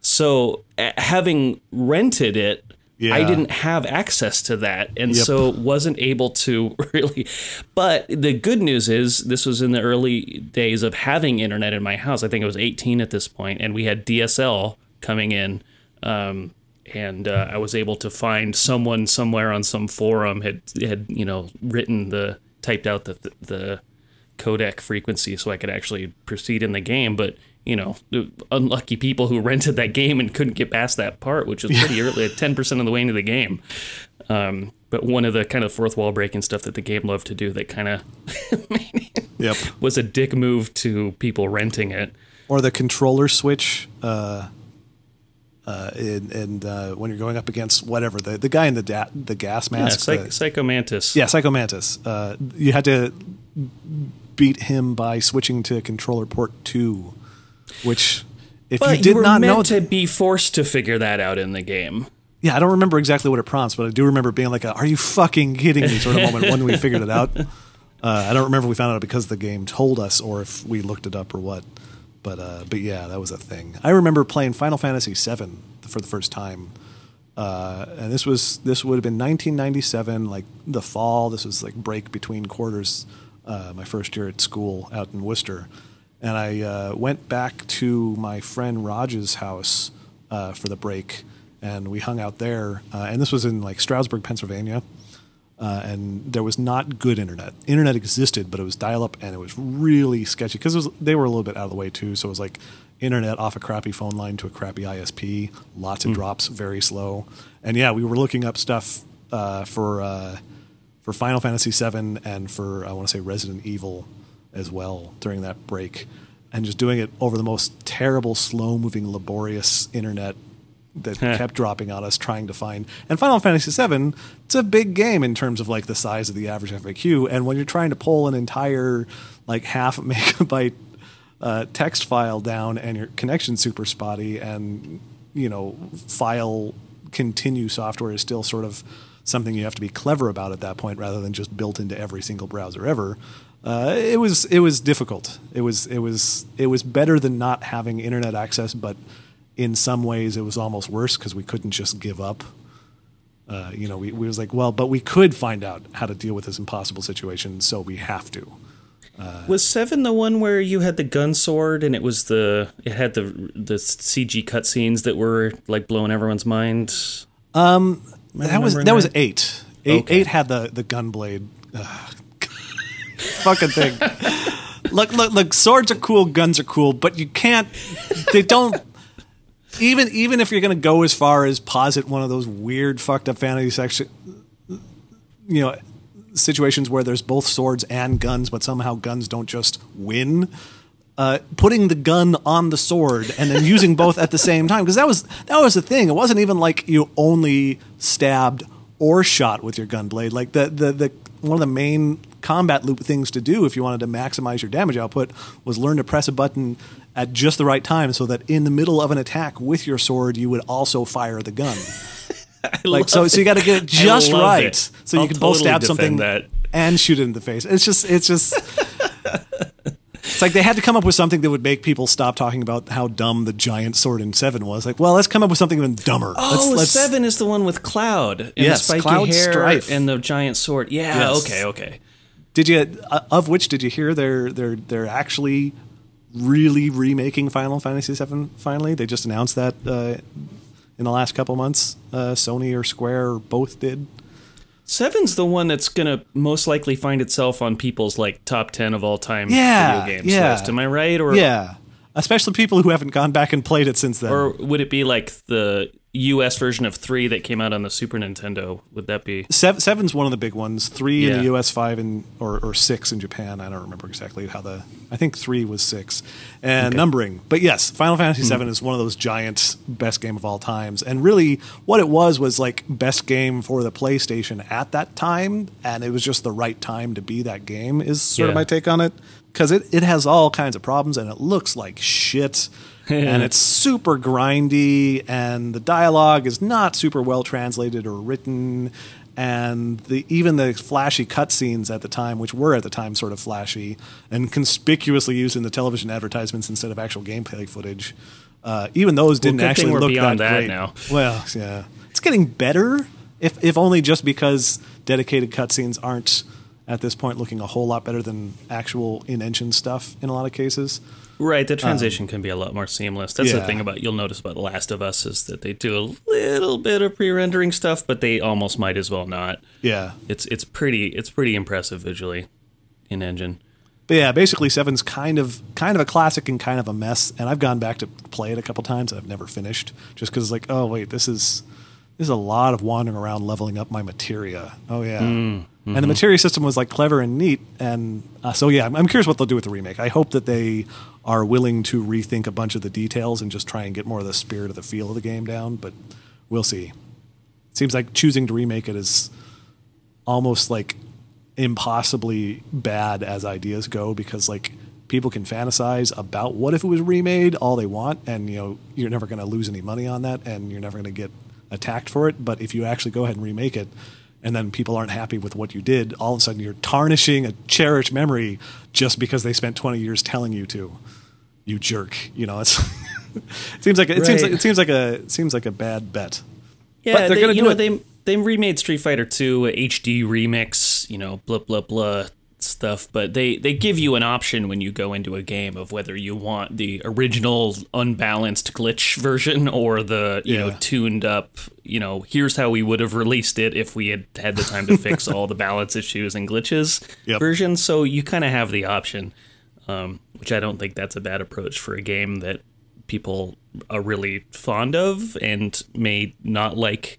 So uh, having rented it, yeah. I didn't have access to that. And yep. so wasn't able to really. But the good news is this was in the early days of having internet in my house. I think I was eighteen at this point, and we had D S L coming in. Um And uh, I was able to find someone somewhere on some forum had, had you know, written the, typed out the, the the codec frequency so I could actually proceed in the game. But, you know, unlucky people who rented that game and couldn't get past that part, which is pretty early, ten percent of the way into the game. Um, but one of the kind of fourth wall breaking stuff that the game loved to do that kind of made it yep. was a dick move to people renting it. Or the controller switch, uh Uh, and, and uh, when you're going up against whatever the, the guy in the da- the gas mask, yeah, psych- the, Psycho Mantis, yeah, Psycho Mantis, uh, you had to beat him by switching to controller port two, which if but you did you were not meant know th- to be forced to figure that out in the game. Yeah, I don't remember exactly what it prompts, but I do remember being like, a, "Are you fucking kidding me?" sort of moment when we figured it out. Uh, I don't remember if we found out because the game told us or if we looked it up or what. But uh, but yeah, that was a thing. I remember playing Final Fantasy seven for the first time Uh, and this was this would have been nineteen ninety-seven, like the fall. This was like break between quarters, uh, my first year at school out in Worcester. And I uh, went back to my friend Raj's house uh, for the break, and we hung out there. Uh, and this was in like Stroudsburg, Pennsylvania. Uh, and there was not good internet. Internet existed, but it was dial-up, and it was really sketchy because they were a little bit out of the way too. So it was like internet off a crappy phone line to a crappy I S P, lots of mm. drops, very slow. And yeah, we were looking up stuff uh, for uh, for Final Fantasy seven and for I want to say Resident Evil as well during that break, and just doing it over the most terrible, slow-moving, laborious internet that kept dropping on us, trying to find. And Final Fantasy seven, it's a big game in terms of like the size of the average F A Q. And when you're trying to pull an entire like half megabyte uh, text file down, and your connection's super spotty, and you know file continue software is still sort of something you have to be clever about at that point, rather than just built into every single browser ever. Uh, it was it was difficult. It was it was it was better than not having internet access, but in some ways, it was almost worse because we couldn't just give up. Uh, you know, we, we was like, well, but we could find out how to deal with this impossible situation, so we have to. Uh, was seven the one where you had the gun sword and it was the it had the the C G cutscenes that were like blowing everyone's mind? Um, that was that, that was eight. Eight, okay. eight had the the gun blade. Ugh. Fucking thing. look, look, look. Swords are cool, guns are cool, but you can't. They don't. Even even if you're going to go as far as posit one of those weird fucked up fantasy section, you know, situations where there's both swords and guns, but somehow guns don't just win. Uh, putting the gun on the sword and then using both at the same time, because that was that was the thing. It wasn't even like you only stabbed or shot with your gun blade. Like the the the one of the main combat loop things to do if you wanted to maximize your damage output was learn to press a button at just the right time so that in the middle of an attack with your sword, you would also fire the gun. like so, it. so you got to get it just right it. so I'll you can totally both stab something that. and shoot it in the face. It's just, it's just, it's like they had to come up with something that would make people stop talking about how dumb the giant sword in Seven was. Like, well, let's come up with something even dumber. Oh, let's, let's, Seven is the one with Cloud and yes, the spiky Cloud hair Strife. And the giant sword. Yeah. Yes. Okay. Okay. Did you uh, of which did you hear they're they're they're actually really remaking Final Fantasy seven finally? They just announced that uh, in the last couple months. Uh, Sony or Square or both did. Seven's the one that's going to most likely find itself on people's like top ten of all time yeah, video games yeah. list. Am I right? Or yeah, especially people who haven't gone back and played it since then. Or would it be like the U S version of three that came out on the Super Nintendo? Would that be seven? Seven's one of the big ones. Three yeah. in the U S, five in or, or six in Japan. I don't remember exactly how the. I think three was six and okay. numbering. But yes, Final Fantasy seven mm. is one of those giant best game of all times. And really, what it was was like best game for the PlayStation at that time, and it was just the right time to be that game. Is sort yeah. of my take on it because it it has all kinds of problems and it looks like shit. And it's super grindy, and the dialogue is not super well translated or written, and the, even the flashy cutscenes at the time, which were at the time sort of flashy and conspicuously used in the television advertisements instead of actual gameplay footage, uh, even those didn't well, actually look that, that great. Now. Well, yeah, it's getting better, if if only just because dedicated cutscenes aren't at this point looking a whole lot better than actual in-engine stuff in a lot of cases. Right, the transition um, can be a lot more seamless. That's yeah. the thing about you'll notice about The Last of Us is that they do a little bit of pre-rendering stuff, but they almost might as well not. Yeah, it's it's pretty it's pretty impressive visually in engine. But yeah, basically Seven's kind of kind of a classic and kind of a mess. And I've gone back to play it a couple times. I've never finished just because like oh wait this is this is a lot of wandering around leveling up my materia. Oh yeah. Mm. Mm-hmm. And the materia system was like clever and neat, and uh, so yeah, I'm, I'm curious what they'll do with the remake. I hope that they are willing to rethink a bunch of the details and just try and get more of the spirit of the feel of the game down. But we'll see. It seems like choosing to remake it is almost like impossibly bad as ideas go, because like people can fantasize about what if it was remade all they want, and you know you're never going to lose any money on that, and you're never going to get attacked for it. But if you actually go ahead and remake it, and then people aren't happy with what you did, all of a sudden you're tarnishing a cherished memory just because they spent twenty years telling you to. You jerk. You know, it's it seems like it right. seems like it seems like a it seems like a bad bet. Yeah, but they're they, gonna you do know, it. They they remade Street Fighter two H D remix, you know, blah blah blah stuff. But they they give you an option when you go into a game of whether you want the original unbalanced glitch version or the you yeah. know tuned up. You know, here's how we would have released it if we had had the time to fix all the balance issues and glitches yep. version. So you kind of have the option, um, which I don't think that's a bad approach for a game that people are really fond of and may not like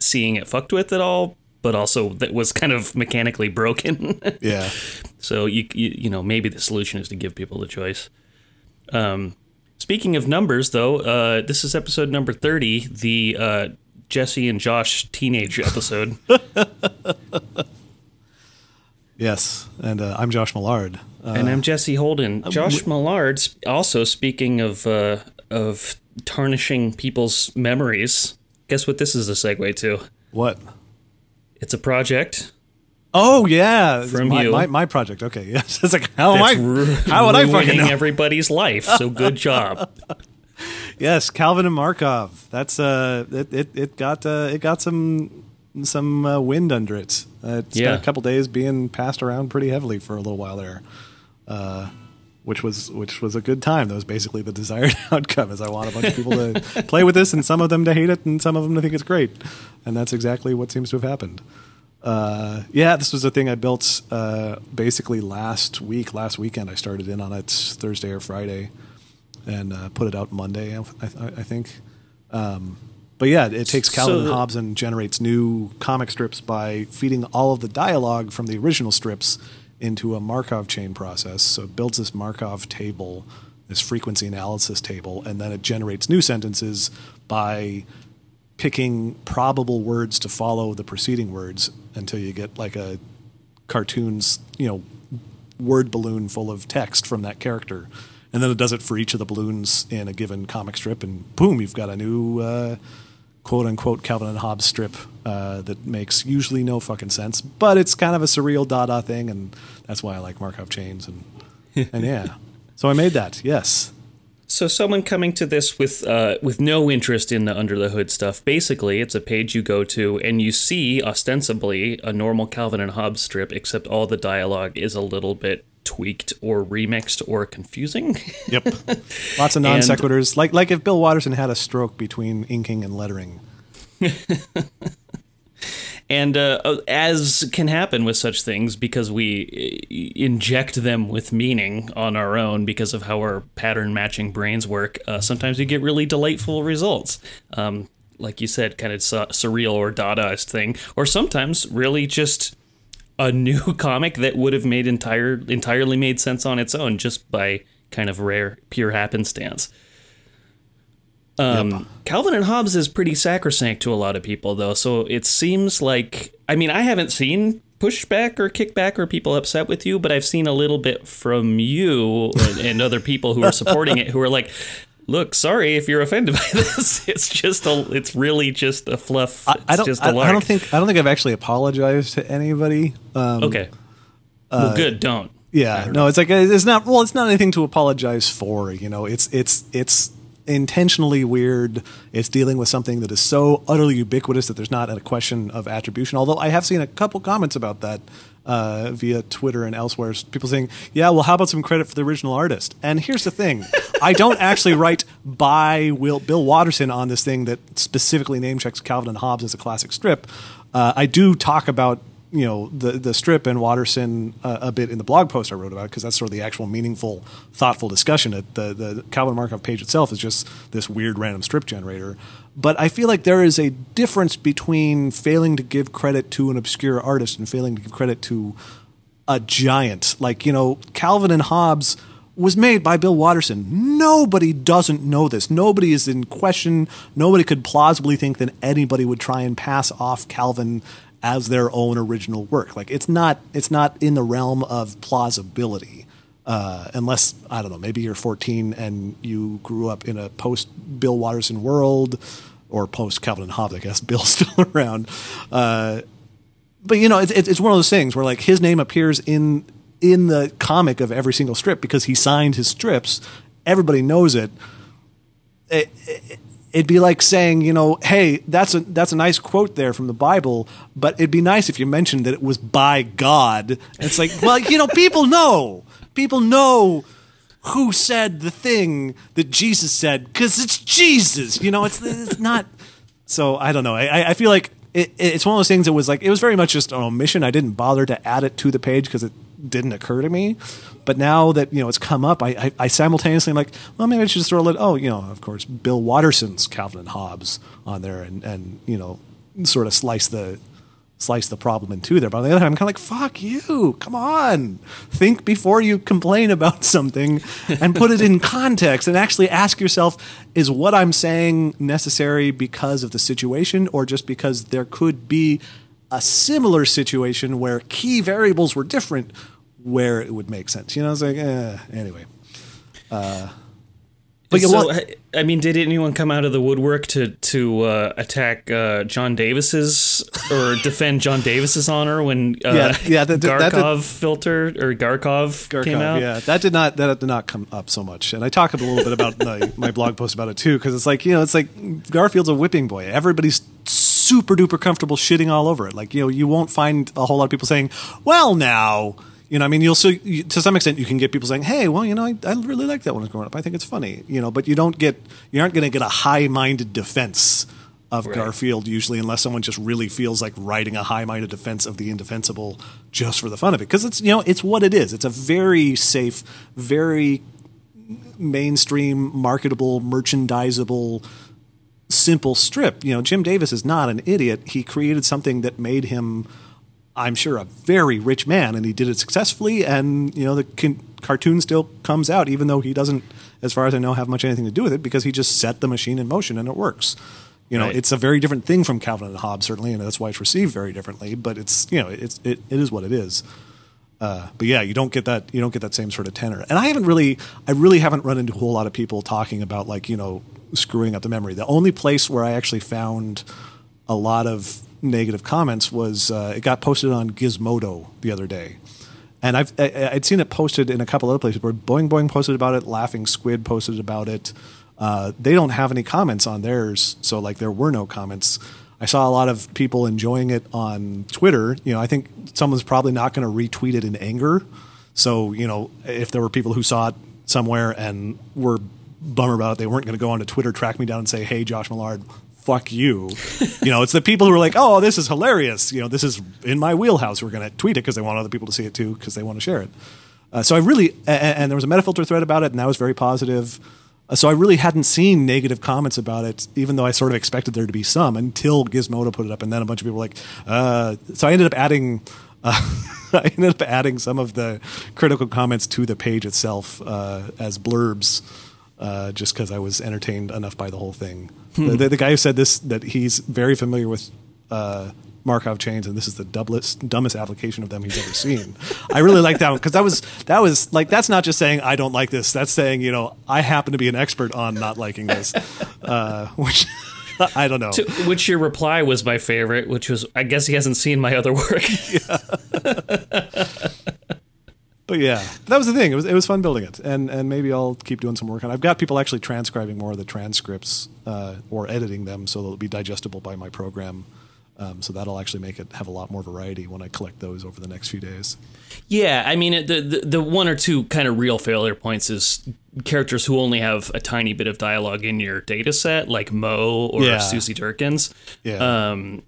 seeing it fucked with at all, but also that was kind of mechanically broken. yeah. So, you, you you know, maybe the solution is to give people the choice. Um, speaking of numbers, though, uh, this is episode number thirty, the uh, Jesse and Josh teenage episode. Yes, and uh, I'm Josh Millard. Uh, and I'm Jesse Holden. Josh w- Millard, also speaking of uh, of tarnishing people's memories, guess what this is a segue to? What? It's a project. Oh, yeah. From my, you. My, my project. Okay. Yes. It's like, how am I? Ru- how would I fucking know? Everybody's life. So good job. Yes. Calvin and Markov. That's uh, it, it, it got uh, it got some some uh, wind under it. Uh, it's yeah. got a couple days being passed around pretty heavily for a little while there, uh, which was which was a good time. That was basically the desired outcome. Is I want a bunch of people to play with this, and some of them to hate it, and some of them to think it's great, and that's exactly what seems to have happened. Uh, yeah, this was a thing I built uh, basically last week, last weekend. I started in on it Thursday or Friday, and uh, put it out Monday, I, I, I think. Um, But yeah, it takes Calvin so, and Hobbes and generates new comic strips by feeding all of the dialogue from the original strips into a Markov chain process. So it builds this Markov table, this frequency analysis table, and then it generates new sentences by picking probable words to follow the preceding words until you get like a cartoon's, you know, word balloon full of text from that character. And then it does it for each of the balloons in a given comic strip, and boom, you've got a new... Uh, quote-unquote Calvin and Hobbes strip uh, that makes usually no fucking sense, but it's kind of a surreal Dada thing, and that's why I like Markov chains, and and yeah. So I made that, yes. So someone coming to this with uh, with no interest in the under-the-hood stuff, basically it's a page you go to, and you see, ostensibly, a normal Calvin and Hobbes strip, except all the dialogue is a little bit tweaked or remixed or confusing. Yep. Lots of non sequiturs. Like like if Bill Watterson had a stroke between inking and lettering. And uh, as can happen with such things, because we inject them with meaning on our own because of how our pattern matching brains work, uh, sometimes you get really delightful results. Um, like you said, kind of su- surreal or Dadaist thing, or sometimes really just a new comic that would have made entire entirely made sense on its own just by kind of rare pure happenstance. Um, yep. Calvin and Hobbes is pretty sacrosanct to a lot of people, though. So it seems like, I mean, I haven't seen pushback or kickback or people upset with you, but I've seen a little bit from you and, and other people who are supporting it, who are like, look, sorry if you're offended by this. It's just a, it's really just a fluff. It's I don't, just a lark. I don't think, I don't think I've actually apologized to anybody. Um, okay. Well, uh, good. Don't. Yeah. No, know. It's like, it's not, well, it's not anything to apologize for, you know, it's, it's, it's intentionally weird. It's dealing with something that is so utterly ubiquitous that there's not a question of attribution. Although I have seen a couple comments about that uh, via Twitter and elsewhere, people saying, yeah, well, how about some credit for the original artist? And here's the thing. I don't actually write by Will, Bill Watterson on this thing that specifically name checks Calvin and Hobbes as a classic strip. Uh, I do talk about, you know, the, the strip and Watterson uh, a bit in the blog post I wrote about, because that's sort of the actual meaningful, thoughtful discussion. It, the, the Calvin Markov page itself is just this weird random strip generator. But I feel like there is a difference between failing to give credit to an obscure artist and failing to give credit to a giant. Like, you know, Calvin and Hobbes was made by Bill Watterson. Nobody doesn't know this. Nobody is in question. Nobody could plausibly think that anybody would try and pass off Calvin as their own original work. Like, it's not it's not in the realm of plausibility. Uh, unless, I don't know, maybe you're fourteen and you grew up in a post-Bill Watterson world, or post-Calvin and Hobbes, I guess. Bill's still around. Uh, but, you know, it's, it's one of those things where, like, his name appears in in the comic of every single strip because he signed his strips. Everybody knows it. It, it it'd be like saying, you know, hey, that's a that's a nice quote there from the Bible, but it'd be nice if you mentioned that it was by God. And it's like, well, you know, people know. People know who said the thing that Jesus said because it's Jesus. You know, it's it's not. So I don't know. I, I feel like it, it's one of those things that was like, it was very much just an omission. I didn't bother to add it to the page because it didn't occur to me. But now that, you know, it's come up, I, I, I simultaneously am like, well, maybe I should just throw a little, oh, you know, of course, Bill Watterson's Calvin and Hobbes on there and, and you know, sort of slice the slice the problem in two there. But on the other hand, I'm kind of like, fuck you, come on. Think before you complain about something and put it in context and actually ask yourself, is what I'm saying necessary because of the situation or just because there could be a similar situation where key variables were different where it would make sense, you know. It's like, eh, anyway. Uh, but so, want- I mean, did anyone come out of the woodwork to to uh, attack uh, John Davis's or defend John Davis's honor when uh, yeah, yeah, that, Garkov that did, filter or Garkov, Garkov came out? Yeah, that did not that did not come up so much, and I talk a little bit about my, my blog post about it too, because it's like, you know, it's like Garfield's a whipping boy. Everybody's super duper comfortable shitting all over it. Like, you know, you won't find a whole lot of people saying, "Well, now." You know, I mean, you'll so you, to some extent you can get people saying, "Hey, well, you know, I, I really like that when I was growing up. I think it's funny." You know, but you don't get you aren't going to get a high-minded defense of right. Garfield usually, unless someone just really feels like writing a high-minded defense of the indefensible just for the fun of it, because it's, you know, it's what it is. It's a very safe, very mainstream, marketable, merchandisable, simple strip. You know, Jim Davis is not an idiot. He created something that made him, I'm sure, a very rich man, and he did it successfully. And, you know, the c- cartoon still comes out, even though he doesn't, as far as I know, have much anything to do with it, because he just set the machine in motion and it works. You know, right. It's a very different thing from Calvin and Hobbes, certainly, and that's why it's received very differently. But it's, you know, it's it, it is what it is. Uh, but yeah, you don't get that you don't get that same sort of tenor. And I haven't really, I really haven't run into a whole lot of people talking about, like, you know, screwing up the memory. The only place where I actually found a lot of negative comments was uh, it got posted on Gizmodo the other day, and I've I, I'd seen it posted in a couple other places where Boing Boing posted about it, Laughing Squid posted about it. Uh, they don't have any comments on theirs, so like there were no comments. I saw a lot of people enjoying it on Twitter. You know, I think someone's probably not going to retweet it in anger. So, you know, if there were people who saw it somewhere and were bummer about it, they weren't going to go onto Twitter, track me down, and say, "Hey, Josh Millard, fuck you." You know, it's the people who are like, "Oh, this is hilarious. You know, this is in my wheelhouse." We're going to tweet it because they want other people to see it too, because they want to share it. Uh, so I really, and, and there was a Metafilter thread about it, and that was very positive. Uh, so I really hadn't seen negative comments about it, even though I sort of expected there to be some, until Gizmodo put it up, and then a bunch of people were like, uh, so I ended up adding, uh, I ended up adding some of the critical comments to the page itself uh, as blurbs. Uh, just because I was entertained enough by the whole thing. Hmm. The, the, the guy who said this, that he's very familiar with uh, Markov chains, and this is the dumbest, dumbest application of them he's ever seen. I really like that one, because that was that was like, that's not just saying I don't like this. That's saying, you know, I happen to be an expert on not liking this, uh, which I don't know. To which your reply was my favorite, which was, "I guess he hasn't seen my other work." Yeah. But yeah, that was the thing. It was it was fun building it, and and maybe I'll keep doing some work on it. I've got people actually transcribing more of the transcripts uh, or editing them so they'll be digestible by my program. Um, so that'll actually make it have a lot more variety when I collect those over the next few days. Yeah, I mean, the the, the one or two kind of real failure points is characters who only have a tiny bit of dialogue in your data set, like Mo or yeah. Susie Durkins. Yeah. Um,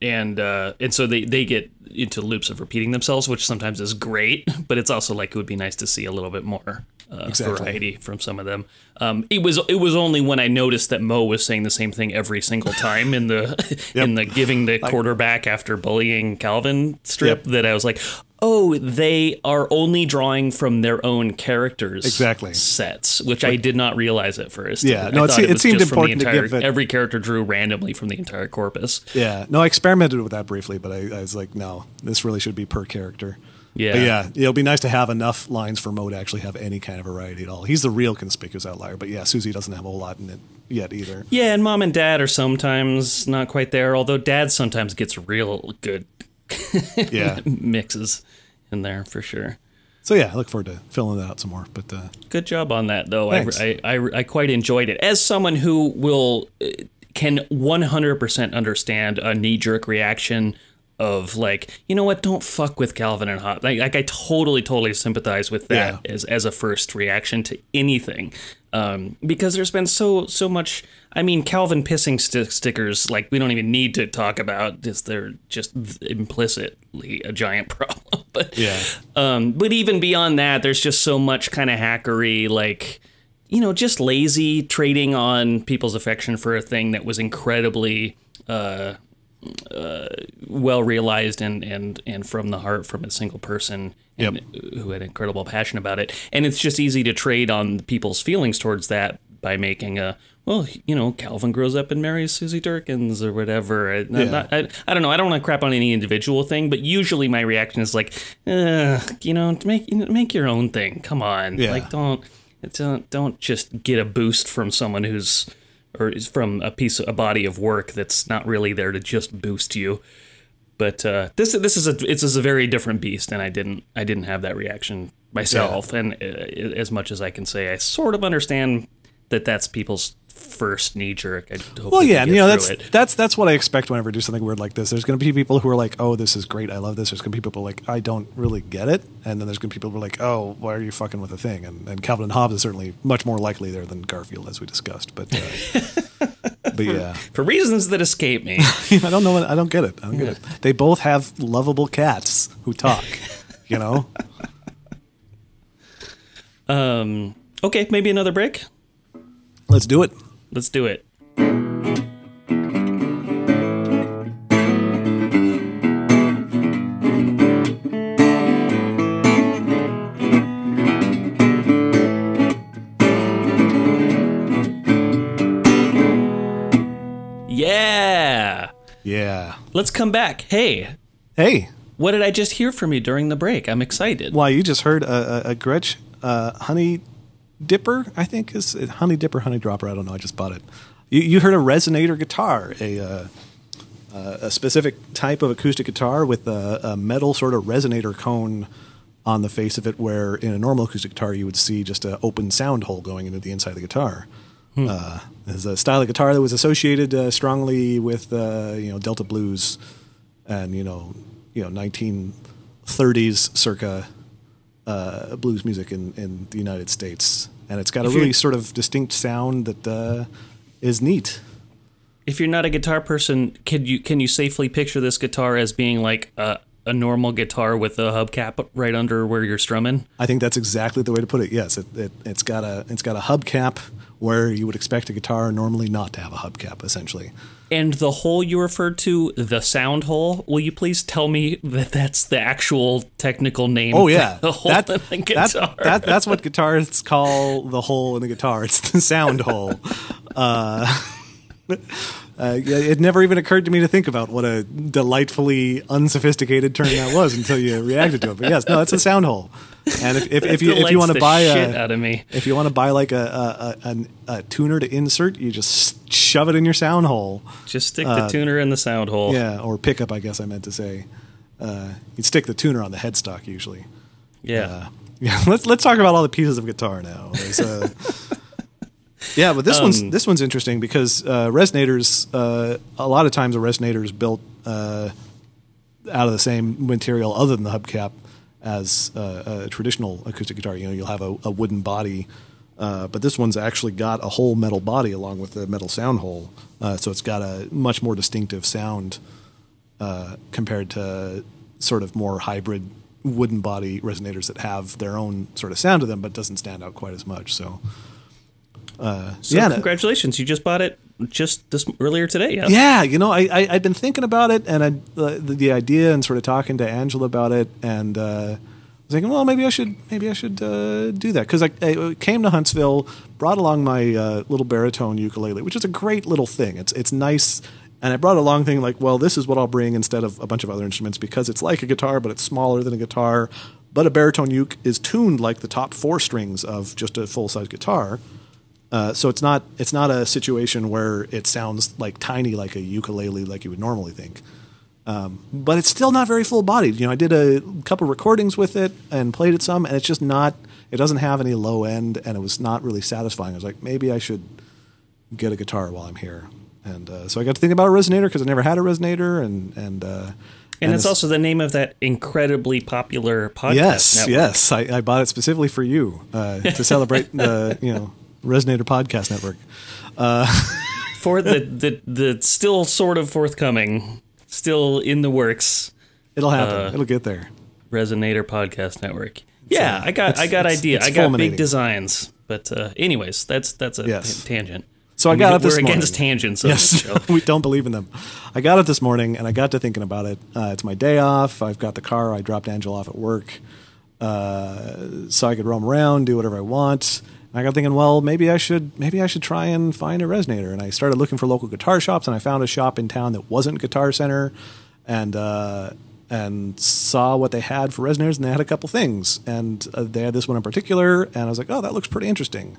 And uh, and so they, they get into loops of repeating themselves, which sometimes is great, but it's also like it would be nice to see a little bit more uh, exactly. variety from some of them. Um, it was it was only when I noticed that Mo was saying the same thing every single time in the yep. in the giving the quarterback after bullying Calvin strip yep. that I was like, oh, they are only drawing from their own characters' exactly. sets, which I did not realize at first. Yeah, no, I it, se- it, it seemed important entire, to give it. Every character drew randomly from the entire corpus. Yeah, no, I experimented with that briefly, but I, I was like, no, this really should be per character. Yeah, but yeah, it'll be nice to have enough lines for Mo to actually have any kind of variety at all. He's the real conspicuous outlier, but yeah, Susie doesn't have a whole lot in it yet either. Yeah, and Mom and Dad are sometimes not quite there, although Dad sometimes gets real good yeah. mixes in there for sure. So yeah, I look forward to filling that out some more. But uh, good job on that, though. I, I, I I quite enjoyed it. As someone who will can one hundred percent understand a knee jerk reaction of like, you know what, don't fuck with Calvin and Hobbes. Like, like I totally, totally sympathize with that yeah. as as a first reaction to anything. Um, because there's been so so much. I mean, Calvin pissing st- stickers, like we don't even need to talk about this. They're just implicitly a giant problem. But yeah. Um, but even beyond that, there's just so much kind of hackery, like, you know, just lazy trading on people's affection for a thing that was incredibly uh, uh, well realized and and and from the heart from a single person. Yep. And who had incredible passion about it. And it's just easy to trade on people's feelings towards that by making a, well, you know, Calvin grows up and marries Susie Durkins or whatever. I, yeah. not, I, I don't know. I don't want to crap on any individual thing, but usually my reaction is like, you know, make make your own thing. Come on. Yeah. Like, don't don't don't just get a boost from someone who's or is from a piece of a body of work that's not really there to just boost you. But uh, this this is a it's is a very different beast, and I didn't I didn't have that reaction myself. Yeah. And uh, as much as I can say, I sort of understand that that's people's first knee jerk. Well, yeah, you know that's it. that's that's what I expect whenever I do something weird like this. There's going to be people who are like, "Oh, this is great, I love this." There's going to be people like, "I don't really get it," and then there's going to be people who are like, "Oh, why are you fucking with a thing?" And, and Calvin and Hobbes is certainly much more likely there than Garfield, as we discussed. But. Uh, But yeah, for, for reasons that escape me, I don't know. I don't get it. I don't get yeah. it. They both have lovable cats who talk. You know. Um. Okay, maybe another break. Let's do it. Let's do it. Yeah. Let's come back. Hey. Hey. What did I just hear from you during the break? I'm excited. Why, you just heard a, a, a Gretsch uh, Honey Dipper, I think is it Honey Dipper, Honey Dropper. I don't know. I just bought it. You, you heard a Resonator guitar, a uh, uh, a specific type of acoustic guitar with a, a metal sort of resonator cone on the face of it, where in a normal acoustic guitar you would see just an open sound hole going into the inside of the guitar. Hmm. Uh, there's a style of guitar that was associated uh, strongly with uh, you know Delta blues and you know you know nineteen thirties circa uh, blues music in, in the United States, and it's got if a really sort of distinct sound that uh, is neat. If you're not a guitar person, can you can you safely picture this guitar as being like a, a normal guitar with a hubcap right under where you're strumming? I think that's exactly the way to put it. Yes, it, it it's got a it's got a hubcap where you would expect a guitar normally not to have a hubcap, essentially. And the hole you referred to, the sound hole, will you please tell me that that's the actual technical name? Oh, yeah. The hole that, in the guitar. That, that, that's what guitarists call the hole in the guitar. It's the sound hole. Uh, uh, it never even occurred to me to think about what a delightfully unsophisticated term that was until you reacted to it. But yes, no, it's a sound hole. And if, if, if you if you want to buy a out of me. if you want to buy like a a, a a tuner to insert, you just shove it in your sound hole. Just stick the uh, tuner in the sound hole. Yeah, or pickup. I guess I meant to say, uh, you'd stick the tuner on the headstock usually. Yeah, uh, yeah. Let's let's talk about all the pieces of guitar now. Uh, yeah, but this um, one's this one's interesting because uh, resonators. Uh, a lot of times, a resonator is built uh, out of the same material other than the hubcap as uh, a traditional acoustic guitar. You know, you'll have a, a wooden body, uh, but this one's actually got a whole metal body along with the metal sound hole. Uh, so it's got a much more distinctive sound uh, compared to sort of more hybrid wooden body resonators that have their own sort of sound to them, but doesn't stand out quite as much. So, uh, so yeah, congratulations. You just bought it just this earlier today. Yeah. Yeah. You know, I, I, I'd been thinking about it and I, uh, the, the idea and sort of talking to Angela about it. And, uh, I was thinking, well, maybe I should, maybe I should, uh, do that. Cause I, I came to Huntsville, brought along my, uh, little baritone ukulele, which is a great little thing. It's, it's nice. And I brought along thing like, well, this is what I'll bring instead of a bunch of other instruments because it's like a guitar, but it's smaller than a guitar, but a baritone uke is tuned like the top four strings of just a full size guitar. Uh, so it's not it's not a situation where it sounds like tiny like a ukulele like you would normally think. Um, but it's still not very full-bodied. You know, I did a couple recordings with it and played it some, and it's just not – it doesn't have any low end, and it was not really satisfying. I was like, maybe I should get a guitar while I'm here. And uh, so I got to think about a resonator because I never had a resonator. And and, uh, and, and it's, it's also the name of that incredibly popular podcast yes, network. Yes, yes. I, I bought it specifically for you uh, to celebrate the, you know, Resonator Podcast Network. Uh, for the, the, the still sort of forthcoming – still in the works. It'll happen. Uh, It'll get there. Resonator Podcast Network. Yeah, so I got I got it's, idea. It's I got big designs. But uh, anyways, that's that's a yes. t- tangent. So I, I mean, got up this morning. We're against tangents. Yes, we don't believe in them. I got up this morning and I got to thinking about it. Uh, it's my day off. I've got the car. I dropped Angela off at work, uh, so I could roam around, do whatever I want. And I got thinking, well, maybe I should maybe I should try and find a resonator. And I started looking for local guitar shops, and I found a shop in town that wasn't Guitar Center, and uh, and saw what they had for resonators, and they had a couple things. And uh, they had this one in particular, and I was like, oh, that looks pretty interesting.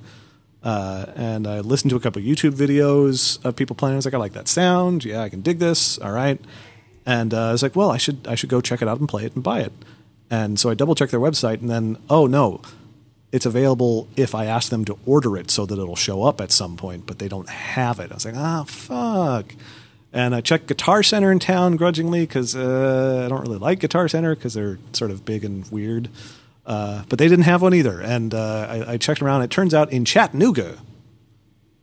Uh, and I listened to a couple YouTube videos of people playing. I was like, I like that sound. Yeah, I can dig this. All right. And uh, I was like, well, I should I should go check it out and play it and buy it. And so I double-checked their website, and then, oh, no. It's available if I ask them to order it so that it'll show up at some point, but they don't have it. I was like, ah, fuck. And I checked Guitar Center in town grudgingly because uh, I don't really like Guitar Center because they're sort of big and weird. Uh, but they didn't have one either. And uh, I, I checked around. It turns out in Chattanooga,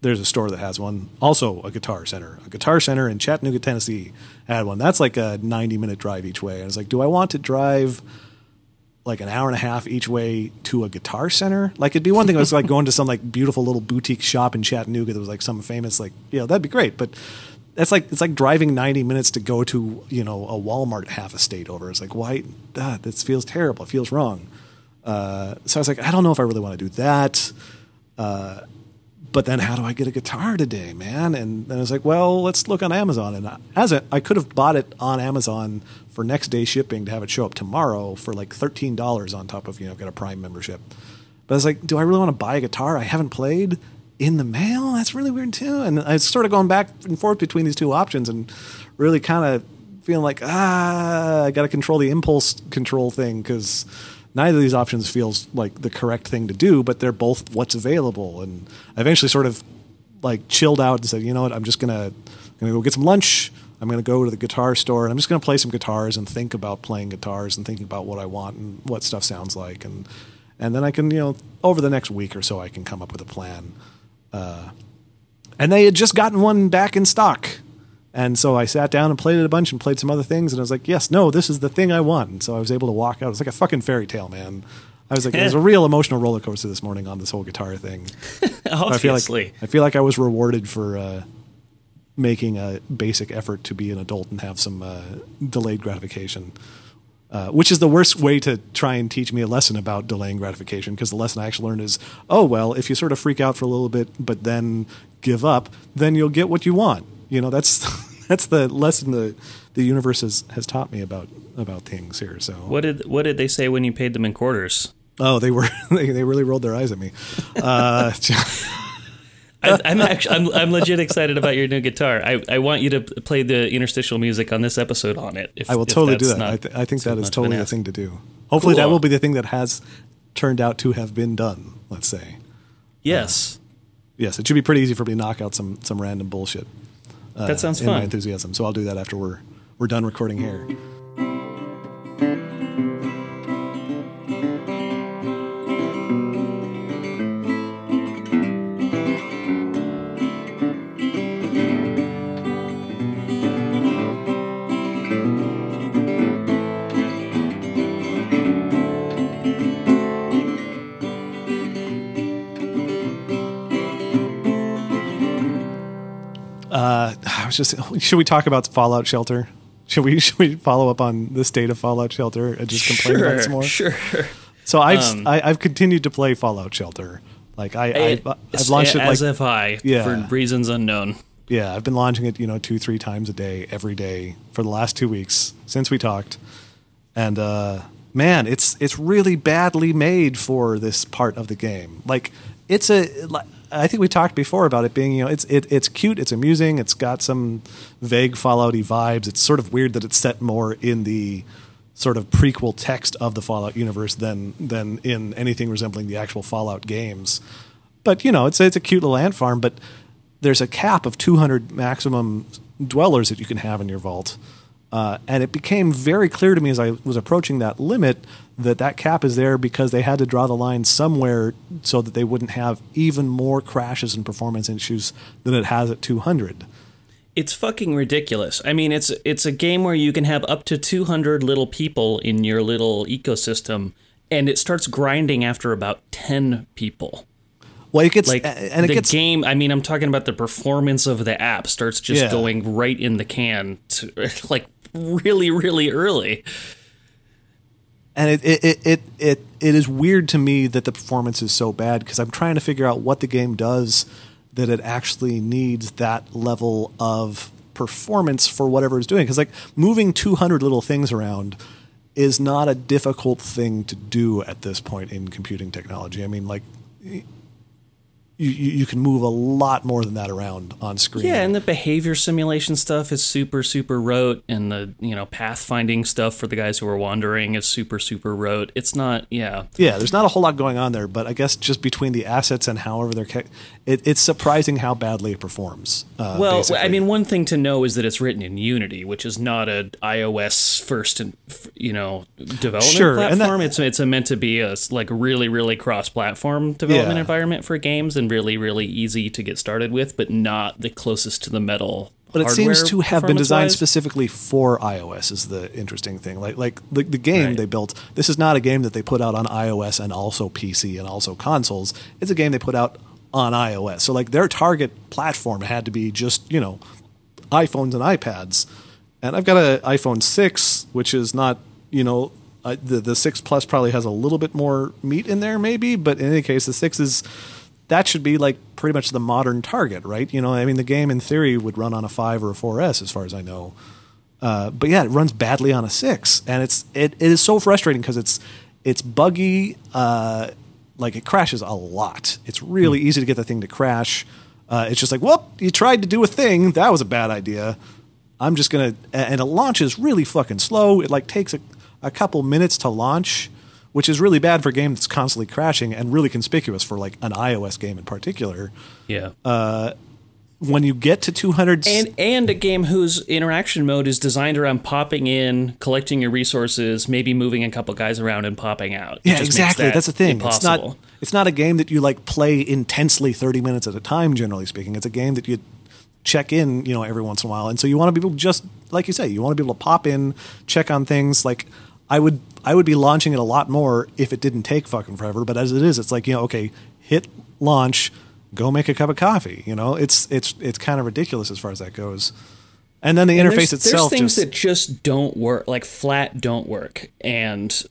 there's a store that has one. Also a Guitar Center. A Guitar Center in Chattanooga, Tennessee had one. That's like a ninety-minute drive each way. And I was like, do I want to drive like an hour and a half each way to a Guitar Center? Like, it'd be one thing if I was like going to some like beautiful little boutique shop in Chattanooga that was like some famous, like, you know, that'd be great. But that's like, it's like driving ninety minutes to go to, you know, a Walmart half a state over. It's like, why? Ah, this feels terrible. It feels wrong. Uh, so I was like, I don't know if I really want to do that. Uh, but then how do I get a guitar today, man? And then I was like, well, let's look on Amazon. And I, as a, I could have bought it on Amazon for next day shipping to have it show up tomorrow for like thirteen dollars on top of, you know, get a Prime membership. But I was like, do I really want to buy a guitar I haven't played in the mail? That's really weird too. And I was sort of going back and forth between these two options and really kind of feeling like, ah, I got to control the impulse control thing because neither of these options feels like the correct thing to do, but they're both what's available. And I eventually sort of like chilled out and said, you know what, I'm just going to gonna go get some lunch. I'm going to go to the guitar store and I'm just going to play some guitars and think about playing guitars and thinking about what I want and what stuff sounds like. And, and then I can, you know, over the next week or so, I can come up with a plan. Uh, and they had just gotten one back in stock. And so I sat down and played it a bunch and played some other things. And I was like, yes, no, this is the thing I want. And so I was able to walk out. It was like a fucking fairy tale, man. I was like, it was a real emotional roller coaster this morning on this whole guitar thing. Obviously. I feel, like, I feel like I was rewarded for uh, making a basic effort to be an adult and have some uh, delayed gratification, uh, which is the worst way to try and teach me a lesson about delaying gratification. Because the lesson I actually learned is, oh, well, if you sort of freak out for a little bit, but then give up, then you'll get what you want. You know, that's that's the lesson the the universe has, has taught me about about things here. So what did what did they say when you paid them in quarters? Oh, they were they, they really rolled their eyes at me. Uh, I, I'm actually I'm I'm legit excited about your new guitar. I, I want you to play the interstitial music on this episode on it. If, I will totally do that. Not, I, th- I think that is totally the thing to do. Hopefully, cool. That will be the thing that has turned out to have been done. Let's say. Yes. Uh, yes, it should be pretty easy for me to knock out some some random bullshit. Uh, that sounds in fun. My enthusiasm. So I'll do that after we're we're done recording here. Uh, I was just, should we talk about Fallout Shelter? Should we should we follow up on the state of Fallout Shelter and just complain sure, about some more? Sure. So I've um, I, I've continued to play Fallout Shelter. Like I, I, I I've launched it as like, if I yeah, for reasons unknown. Yeah, I've been launching it, you know, two three times a day, every day for the last two weeks since we talked. And uh, man, it's it's really badly made for this part of the game. Like it's a like, I think we talked before about it being, you know, it's it, it's cute, it's amusing, it's got some vague Fallout-y vibes. It's sort of weird that it's set more in the sort of prequel text of the Fallout universe than than in anything resembling the actual Fallout games. But, you know, it's it's a cute little ant farm, but there's a cap of two hundred maximum dwellers that you can have in your vault. Uh, and it became very clear to me as I was approaching that limit that that cap is there because they had to draw the line somewhere so that they wouldn't have even more crashes and performance issues than it has at two hundred. It's fucking ridiculous. I mean, it's it's a game where you can have up to two hundred little people in your little ecosystem, and it starts grinding after about ten people. Well, it gets like, and it the gets, game. I mean, I'm talking about the performance of the app starts just yeah. going right in the can, to, like really, really early. And it it, it it it it is weird to me that the performance is so bad because I'm trying to figure out what the game does that it actually needs that level of performance for whatever it's doing. Because like moving two hundred little things around is not a difficult thing to do at this point in computing technology. I mean, like. You, you can move a lot more than that around on screen. Yeah, and the behavior simulation stuff is super, super rote. And the, you know, pathfinding stuff for the guys who are wandering is super, super rote. It's not, yeah. Yeah, there's not a whole lot going on there. But I guess just between the assets and however they're... Ca- it, it's surprising how badly it performs. Uh, well, basically. I mean, one thing to know is that it's written in Unity, which is not an iOS first, you know, development sure, platform. That, it's it's meant to be a like really, really cross-platform development yeah. environment for games and really, really easy to get started with, but not the closest to the metal. But it seems to have been designed specifically for iOS is the interesting thing. Like, like the, the game right. they built, this is not a game that they put out on iOS and also P C and also consoles. It's a game they put out on iOS. So like their target platform had to be just, you know, iPhones and iPads. And I've got an iPhone six, which is not, you know, uh, the, the six Plus probably has a little bit more meat in there maybe, but in any case, the six is... That should be like pretty much the modern target, right? You know, I mean, the game in theory would run on a five or a four S as far as I know. Uh, but yeah, it runs badly on a six. And it's it, it is so frustrating because it's it's buggy. Uh, like it crashes a lot. It's really mm. easy to get the thing to crash. Uh, it's just like, whoop, you tried to do a thing. That was a bad idea. I'm just going to... And it launches really fucking slow. It like takes a, a couple minutes to launch, which is really bad for a game that's constantly crashing and really conspicuous for like an iOS game in particular. Yeah. Uh, when you get to two hundred... And, and a game whose interaction mode is designed around popping in, collecting your resources, maybe moving a couple guys around and popping out. It yeah, exactly. That that's the thing. Impossible. It's not, it's not a game that you like play intensely thirty minutes at a time, generally speaking. It's a game that you check in, you know, every once in a while. And so you want to be able to just, like you say, you want to be able to pop in, check on things. Like I would... I would be launching it a lot more if it didn't take fucking forever. But as it is, it's like, you know, okay, hit launch, go make a cup of coffee. You know, it's it's it's kind of ridiculous as far as that goes. And then the and interface there's, itself. There's things just, that just don't work, like flat don't work. And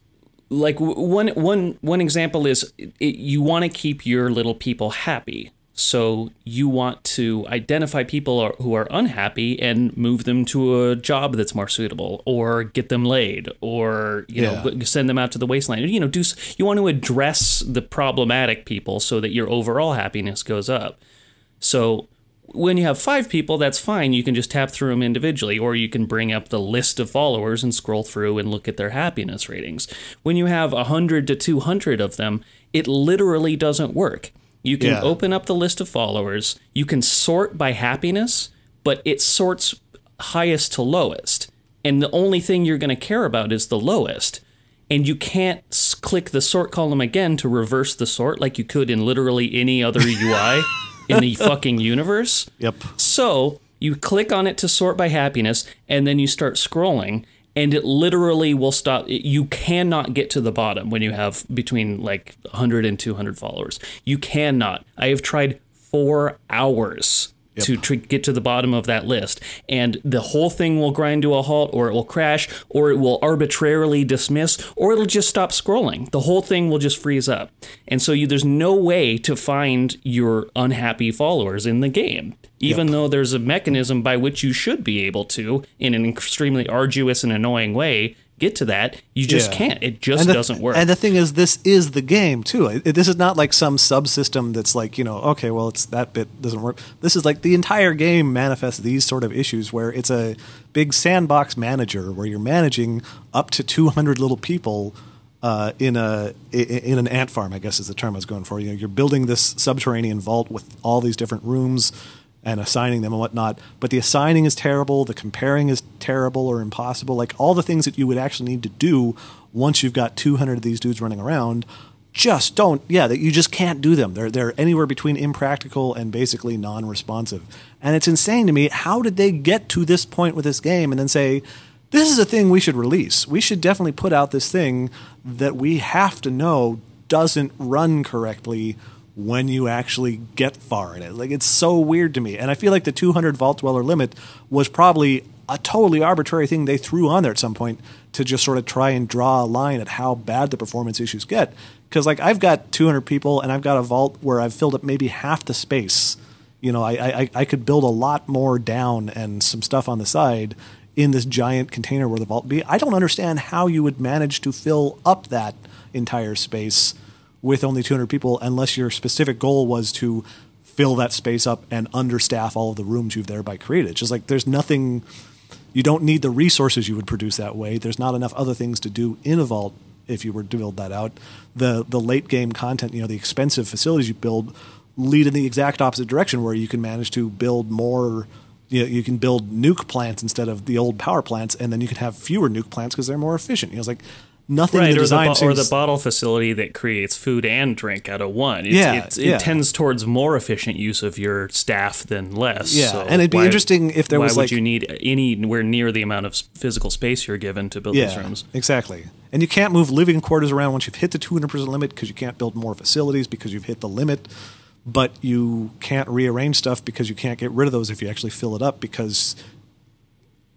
like one one one example is it, you want to keep your little people happy. So you want to identify people who are unhappy and move them to a job that's more suitable or get them laid or, you yeah. know, send them out to the wasteland. You know, do you want to address the problematic people so that your overall happiness goes up? So when you have five people, that's fine. You can just tap through them individually, or you can bring up the list of followers and scroll through and look at their happiness ratings. When you have one hundred to two hundred of them, it literally doesn't work. You can yeah. open up the list of followers. You can sort by happiness, but it sorts highest to lowest. And the only thing you're going to care about is the lowest. And you can't click the sort column again to reverse the sort like you could in literally any other U I in the fucking universe. Yep. So you click on it to sort by happiness, and then you start scrolling. And it literally will stop. You cannot get to the bottom when you have between like one hundred and two hundred followers. You cannot. I have tried four hours yep. to tr- get to the bottom of that list. And the whole thing will grind to a halt, or it will crash, or it will arbitrarily dismiss, or it'll just stop scrolling. The whole thing will just freeze up. And so you, there's no way to find your unhappy followers in the game. Even yep. though there's a mechanism by which you should be able to, in an extremely arduous and annoying way, get to that. You just yeah. can't. It just the, doesn't work. And the thing is, this is the game, too. It, this is not like some subsystem that's like, you know, okay, well, it's that bit doesn't work. This is like the entire game manifests these sort of issues where it's a big sandbox manager where you're managing up to two hundred little people uh, in a in an ant farm, I guess is the term I was going for. You know, you're building this subterranean vault with all these different rooms and assigning them and whatnot, but the assigning is terrible, the comparing is terrible or impossible, like all the things that you would actually need to do once you've got two hundred of these dudes running around, just don't, yeah, that you just can't do them. They're they're anywhere between impractical and basically non-responsive. And it's insane to me, how did they get to this point with this game and then say, this is a thing we should release. We should definitely put out this thing that we have to know doesn't run correctly when you actually get far in it. Like, it's so weird to me. And I feel like the two hundred Vault Dweller limit was probably a totally arbitrary thing they threw on there at some point to just sort of try and draw a line at how bad the performance issues get. Because, like, I've got two hundred people and I've got a vault where I've filled up maybe half the space. You know, I, I, I could build a lot more down and some stuff on the side in this giant container where the vault would be. I don't understand how you would manage to fill up that entire space with only two hundred people, unless your specific goal was to fill that space up and understaff all of the rooms you've thereby created. It's just like there's nothing, you don't need the resources you would produce that way. There's not enough other things to do in a vault if you were to build that out. The the late game content, you know, the expensive facilities you build lead in the exact opposite direction where you can manage to build more, you know, you can build nuke plants instead of the old power plants, and then you can have fewer nuke plants because they're more efficient. You know, it's like, nothing right, the or, the bo- seems- or the bottle facility that creates food and drink out of one. It's, yeah, it's, it yeah. tends towards more efficient use of your staff than less. Yeah, so and it'd be why, interesting if there why was why like... Why would you need anywhere near the amount of physical space you're given to build yeah, these rooms? Exactly. And you can't move living quarters around once you've hit the two hundred percent limit because you can't build more facilities because you've hit the limit, but you can't rearrange stuff because you can't get rid of those if you actually fill it up because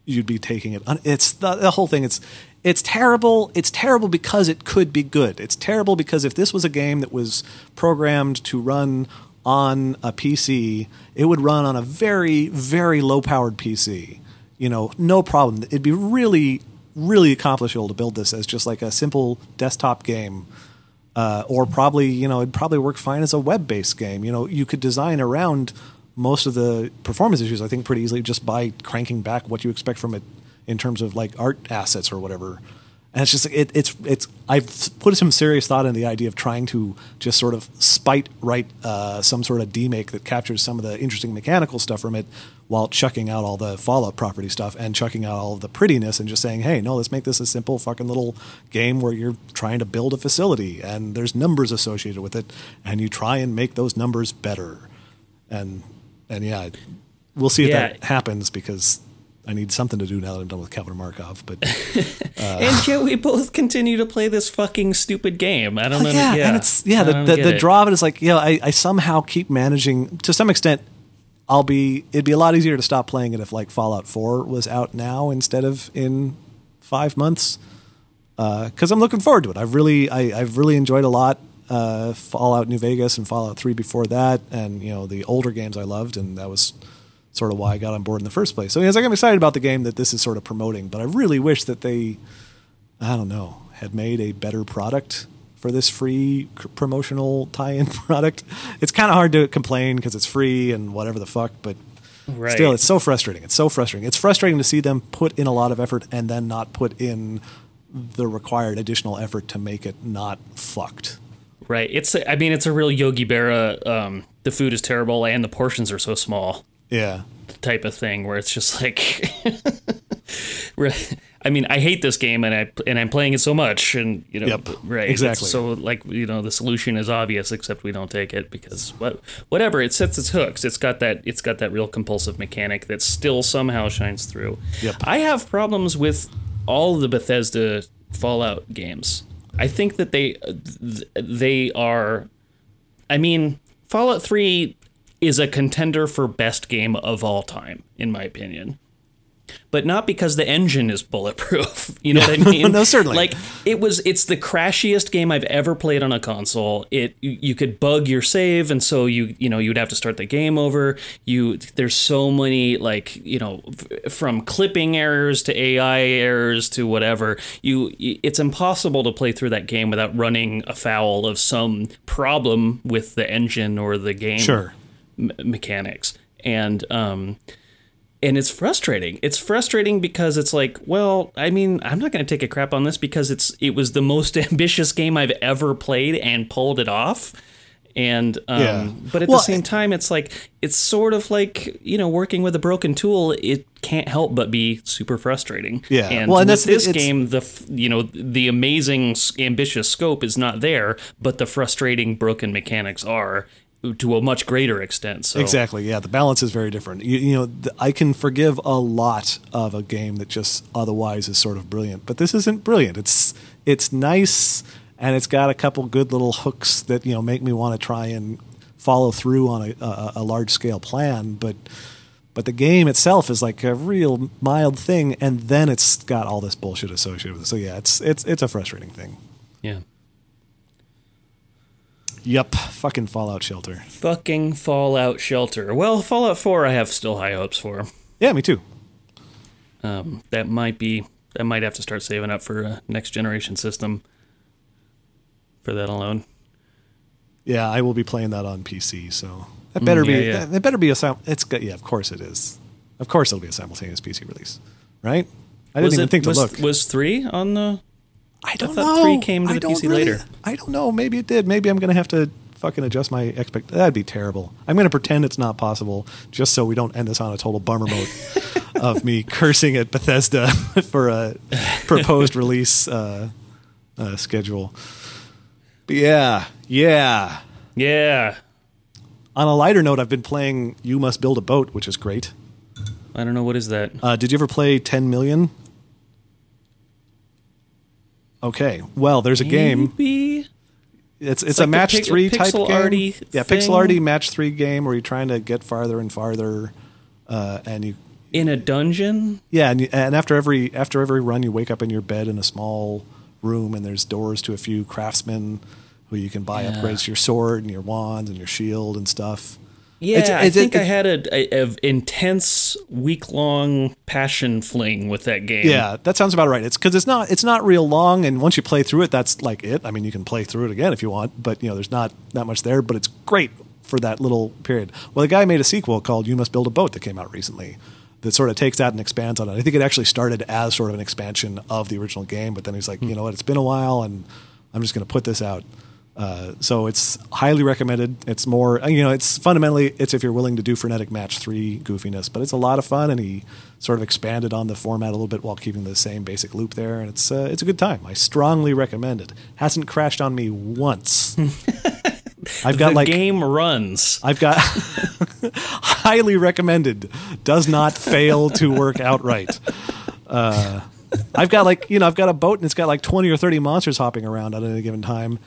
you'd be taking it... Un- it's the, the whole thing, it's... It's terrible. It's terrible because it could be good. It's terrible because if this was a game that was programmed to run on a P C, it would run on a very, very low-powered P C. You know, no problem. It'd be really, really accomplishable to build this as just like a simple desktop game, uh, or probably, you know, it'd probably work fine as a web-based game. You know, you could design around most of the performance issues, I think, pretty easily just by cranking back what you expect from it in terms of like art assets or whatever. And it's just, it, it's, it's, I've put some serious thought in the idea of trying to just sort of spite write uh, some sort of demake that captures some of the interesting mechanical stuff from it while chucking out all the Fallout property stuff and chucking out all the prettiness and just saying, hey, no, let's make this a simple fucking little game where you're trying to build a facility and there's numbers associated with it and you try and make those numbers better. And, and yeah, we'll see if yeah. that happens because I need something to do now that I'm done with Calvin and Markov, but uh, and yet we both continue to play this fucking stupid game. I don't know. Yeah, yeah. And it's, yeah the the, the draw of it is like, you know, I, I somehow keep managing to some extent. I'll be it'd be a lot easier to stop playing it if like Fallout four was out now instead of in five months because uh, I'm looking forward to it. I've really I, I've really enjoyed a lot uh, Fallout New Vegas and Fallout three before that, and you know the older games I loved, and that was sort of why I got on board in the first place. So yes, I'm excited about the game that this is sort of promoting, but I really wish that they, I don't know, had made a better product for this free promotional tie-in product. It's kind of hard to complain because it's free and whatever the fuck, but right. still, it's so frustrating. It's so frustrating. It's frustrating to see them put in a lot of effort and then not put in the required additional effort to make it not fucked. Right. It's, I mean, it's a real Yogi Berra, um, the food is terrible and the portions are so small. Yeah, type of thing where it's just like, I mean, I hate this game and I and I'm playing it so much, and you know, yep, right? Exactly. So like, you know, the solution is obvious, except we don't take it because what, whatever. It sets its hooks. It's got that. It's got that real compulsive mechanic that still somehow shines through. Yep. I have problems with all the Bethesda Fallout games. I think that they they are. I mean, Fallout three is a contender for best game of all time, in my opinion. but not because the engine is bulletproof. You know yeah. what I mean? No, certainly. Like it was, it's the crashiest game I've ever played on a console. It you, you could bug your save, and so you you know you'd have to start the game over. You there's so many like you know f- from clipping errors to A I errors to whatever. You it's impossible to play through that game without running afoul of some problem with the engine or the game sure. me- mechanics. And um, and it's frustrating. It's frustrating because it's like, well, I mean, I'm not going to take a crap on this because it's it was the most ambitious game I've ever played and pulled it off. And um, yeah. but at well, the same time, it's like it's sort of like, you know, working with a broken tool. It can't help but be super frustrating. Yeah. And, well, and with this game, the you know, the amazing, ambitious scope is not there, but the frustrating broken mechanics are. To a much greater extent. So. Exactly. Yeah. The balance is very different. You, you know, th- I can forgive a lot of a game that just otherwise is sort of brilliant, but this isn't brilliant. It's, it's nice. And it's got a couple good little hooks that, you know, make me want to try and follow through on a, a, a large scale plan. But, but the game itself is like a real mild thing. And then it's got all this bullshit associated with it. So yeah, it's, it's, it's a frustrating thing. Yeah. Yep. Fucking Fallout Shelter. Fucking Fallout Shelter. Well, Fallout four I have still high hopes for. Yeah, me too. Um, that might be... I might have to start saving up for a next-generation system for that alone. Yeah, I will be playing that on P C, so... That better mm, yeah, be... Yeah. That, that better be a... It's got, yeah, of course it is. Of course it'll be a simultaneous P C release. Right? I was didn't it, even think was, to look. Was three on the... I don't I thought know. Three came to the P C really, later. I don't know. Maybe it did. Maybe I'm going to have to fucking adjust my expect. That'd be terrible. I'm going to pretend it's not possible just so we don't end this on a total bummer mode of me cursing at Bethesda for a proposed release uh, uh, schedule. But yeah, yeah, yeah. On a lighter note, I've been playing You Must Build a Boat, which is great. I don't know. What is that? Uh, did you ever play ten million? Okay. Well, there's a game. Maybe? It's it's, it's like a match a pic- three type game. Arty yeah, thing. Pixel arty match three game where you're trying to get farther and farther, uh, and you in a dungeon. Yeah, and you, and after every after every run, you wake up in your bed in a small room, and there's doors to a few craftsmen who you can buy yeah. upgrades your sword and your wand and your shield and stuff. Yeah, it's, it's, I think I had a, a, a intense week long passion fling with that game. Yeah, that sounds about right. It's because it's not it's not real long, and once you play through it, that's like it. I mean, you can play through it again if you want, but you know, there's not that much there. But it's great for that little period. Well, the guy made a sequel called You Must Build a Boat that came out recently that sort of takes that and expands on it. I think it actually started as sort of an expansion of the original game, but then he's like, mm-hmm. you know what, it's been a while, and I'm just going to put this out. Uh, so it's highly recommended. It's more, you know, it's fundamentally, it's if you're willing to do frenetic match three goofiness, but it's a lot of fun. And he sort of expanded on the format a little bit while keeping the same basic loop there. And it's, uh, it's a good time. I strongly recommend it. Hasn't crashed on me once. I've got the like game runs. I've got highly recommended does not fail to work outright. Uh, I've got like, you know, I've got a boat and it's got like twenty or thirty monsters hopping around at any given time.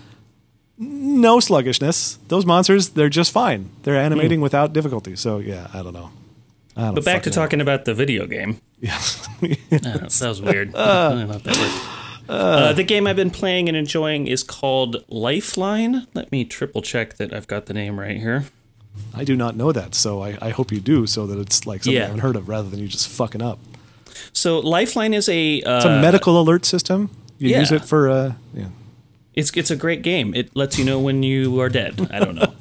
No sluggishness. Those monsters, they're just fine. They're animating mm. without difficulty. So, yeah, I don't know. I don't but back to know. talking about the video game. Yeah. That was weird. Uh, I don't know if that worked. Uh, uh, the game I've been playing and enjoying is called Lifeline. Let me triple check that I've got the name right here. I do not know that, so I, I hope you do, so that it's like something yeah. I haven't heard of rather than you just fucking up. So Lifeline is a... Uh, it's a medical alert system. You yeah. use it for... Uh, yeah. It's it's a great game. It lets you know when you are dead. I don't know.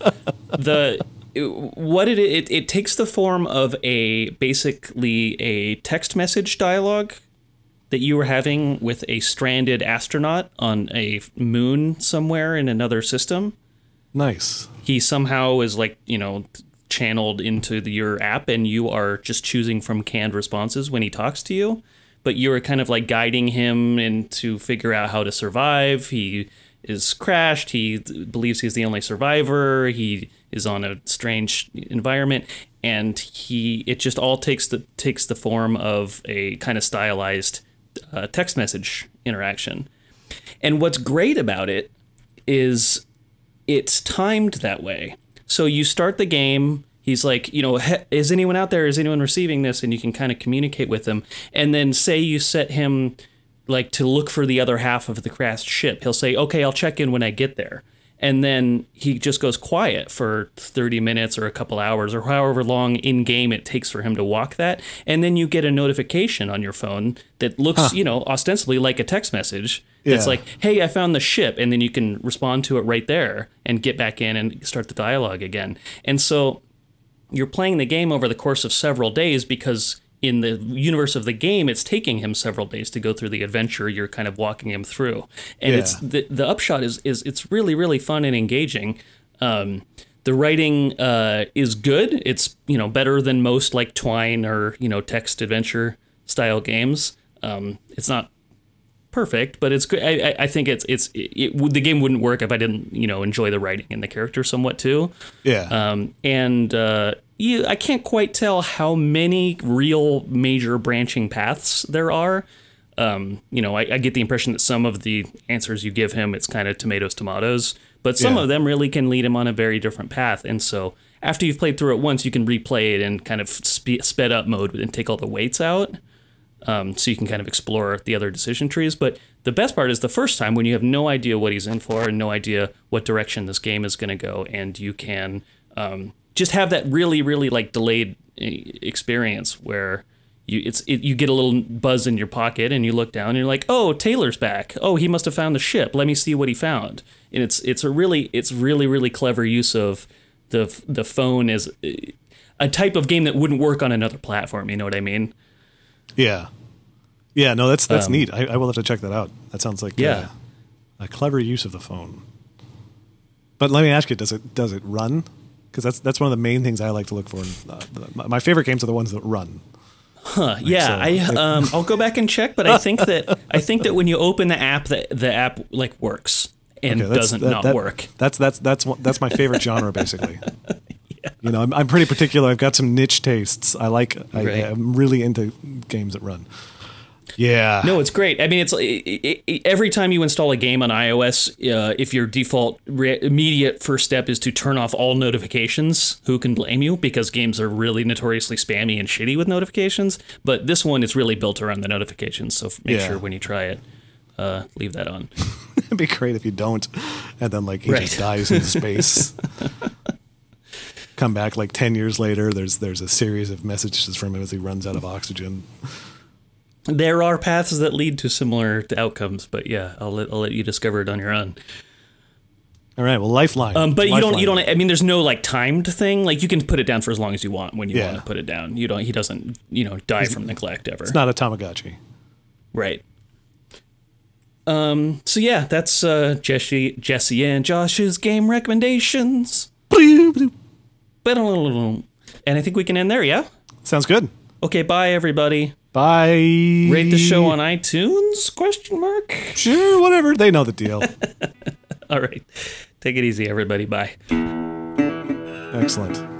The it, what it, it it takes the form of a basically a text message dialogue that you were having with a stranded astronaut on a moon somewhere in another system. Nice. He somehow is like, you know, channeled into the, your app, and you are just choosing from canned responses when he talks to you. But you were kind of like guiding him and to figure out how to survive. He is crashed. He believes he's the only survivor. He is on a strange environment, and he it just all takes the takes the form of a kind of stylized uh, text message interaction. And what's great about it is it's timed that way. So you start the game, he's like, you know, is anyone out there? Is anyone receiving this? And you can kind of communicate with him. And then say you set him like to look for the other half of the crashed ship. He'll say, OK, I'll check in when I get there. And then he just goes quiet for thirty minutes or a couple hours or however long in game it takes for him to walk that. And then you get a notification on your phone that looks, huh. you know, ostensibly like a text message. Yeah. It's like, hey, I found the ship. And then you can respond to it right there and get back in and start the dialogue again. And so you're playing the game over the course of several days because in the universe of the game, it's taking him several days to go through the adventure you're kind of walking him through. And yeah. it's the, the upshot is is it's really, really fun and engaging. Um, the writing uh, is good. It's, you know, better than most like Twine or, you know, text adventure style games. Um, it's not perfect, but it's good. I, I think it's it's it, it, the game wouldn't work if I didn't, you know, enjoy the writing and the character somewhat, too. Yeah. Um, and uh You, I can't quite tell how many real major branching paths there are. Um, you know, I, I get the impression that some of the answers you give him, it's kind of tomatoes, tomatoes, but some yeah. of them really can lead him on a very different path. And so after you've played through it once, you can replay it in kind of spe- sped up mode and take all the weights out. Um, so you can kind of explore the other decision trees. But the best part is the first time when you have no idea what he's in for and no idea what direction this game is going to go. And you can... Um, just have that really, really like delayed experience where you it's it, you get a little buzz in your pocket and you look down and you're like, oh, Taylor's back. Oh, he must have found the ship. Let me see what he found. And it's it's a really it's really, really clever use of the the phone as a type of game that wouldn't work on another platform. You know what I mean? Yeah. Yeah. No, that's that's um, neat. I, I will have to check that out. That sounds like yeah. a, a clever use of the phone. But let me ask you, does it does it run? Because that's that's one of the main things I like to look for. Uh, my favorite games are the ones that run. Huh? Like, yeah, so, I like, um, I'll go back and check, but I think that I think that when you open the app, that the app like works and okay, doesn't that, not that, work. That's that's that's one, that's my favorite genre basically. Yeah. You know, I'm I'm pretty particular. I've got some niche tastes. I like. I, right. I'm really into games that run. Yeah. No, it's great. I mean, it's it, it, it, every time you install a game on iOS, uh, if your default re- immediate first step is to turn off all notifications, who can blame you? Because games are really notoriously spammy and shitty with notifications. But this one is really built around the notifications. So make yeah. sure when you try it, uh, leave that on. It'd be great if you don't. And then like he right. just dives into space. Come back like ten years later. There's there's a series of messages from him as he runs out of oxygen. There are paths that lead to similar outcomes, but yeah, I'll let I'll let you discover it on your own. All right, well, Lifeline. Um, but Lifeline. you don't you don't. I mean, there's no like timed thing. Like you can put it down for as long as you want when you yeah. want to put it down. You don't. He doesn't. You know, die He's, from neglect ever. It's not a Tamagotchi, right? Um. So yeah, that's uh, Jesse, Jesse and Josh's game recommendations. And I think we can end there. Yeah. Sounds good. Okay. Bye, everybody. Bye. Rate the show on iTunes? Question mark? Sure, whatever. They know the deal. All right. Take it easy, everybody. Bye. Excellent.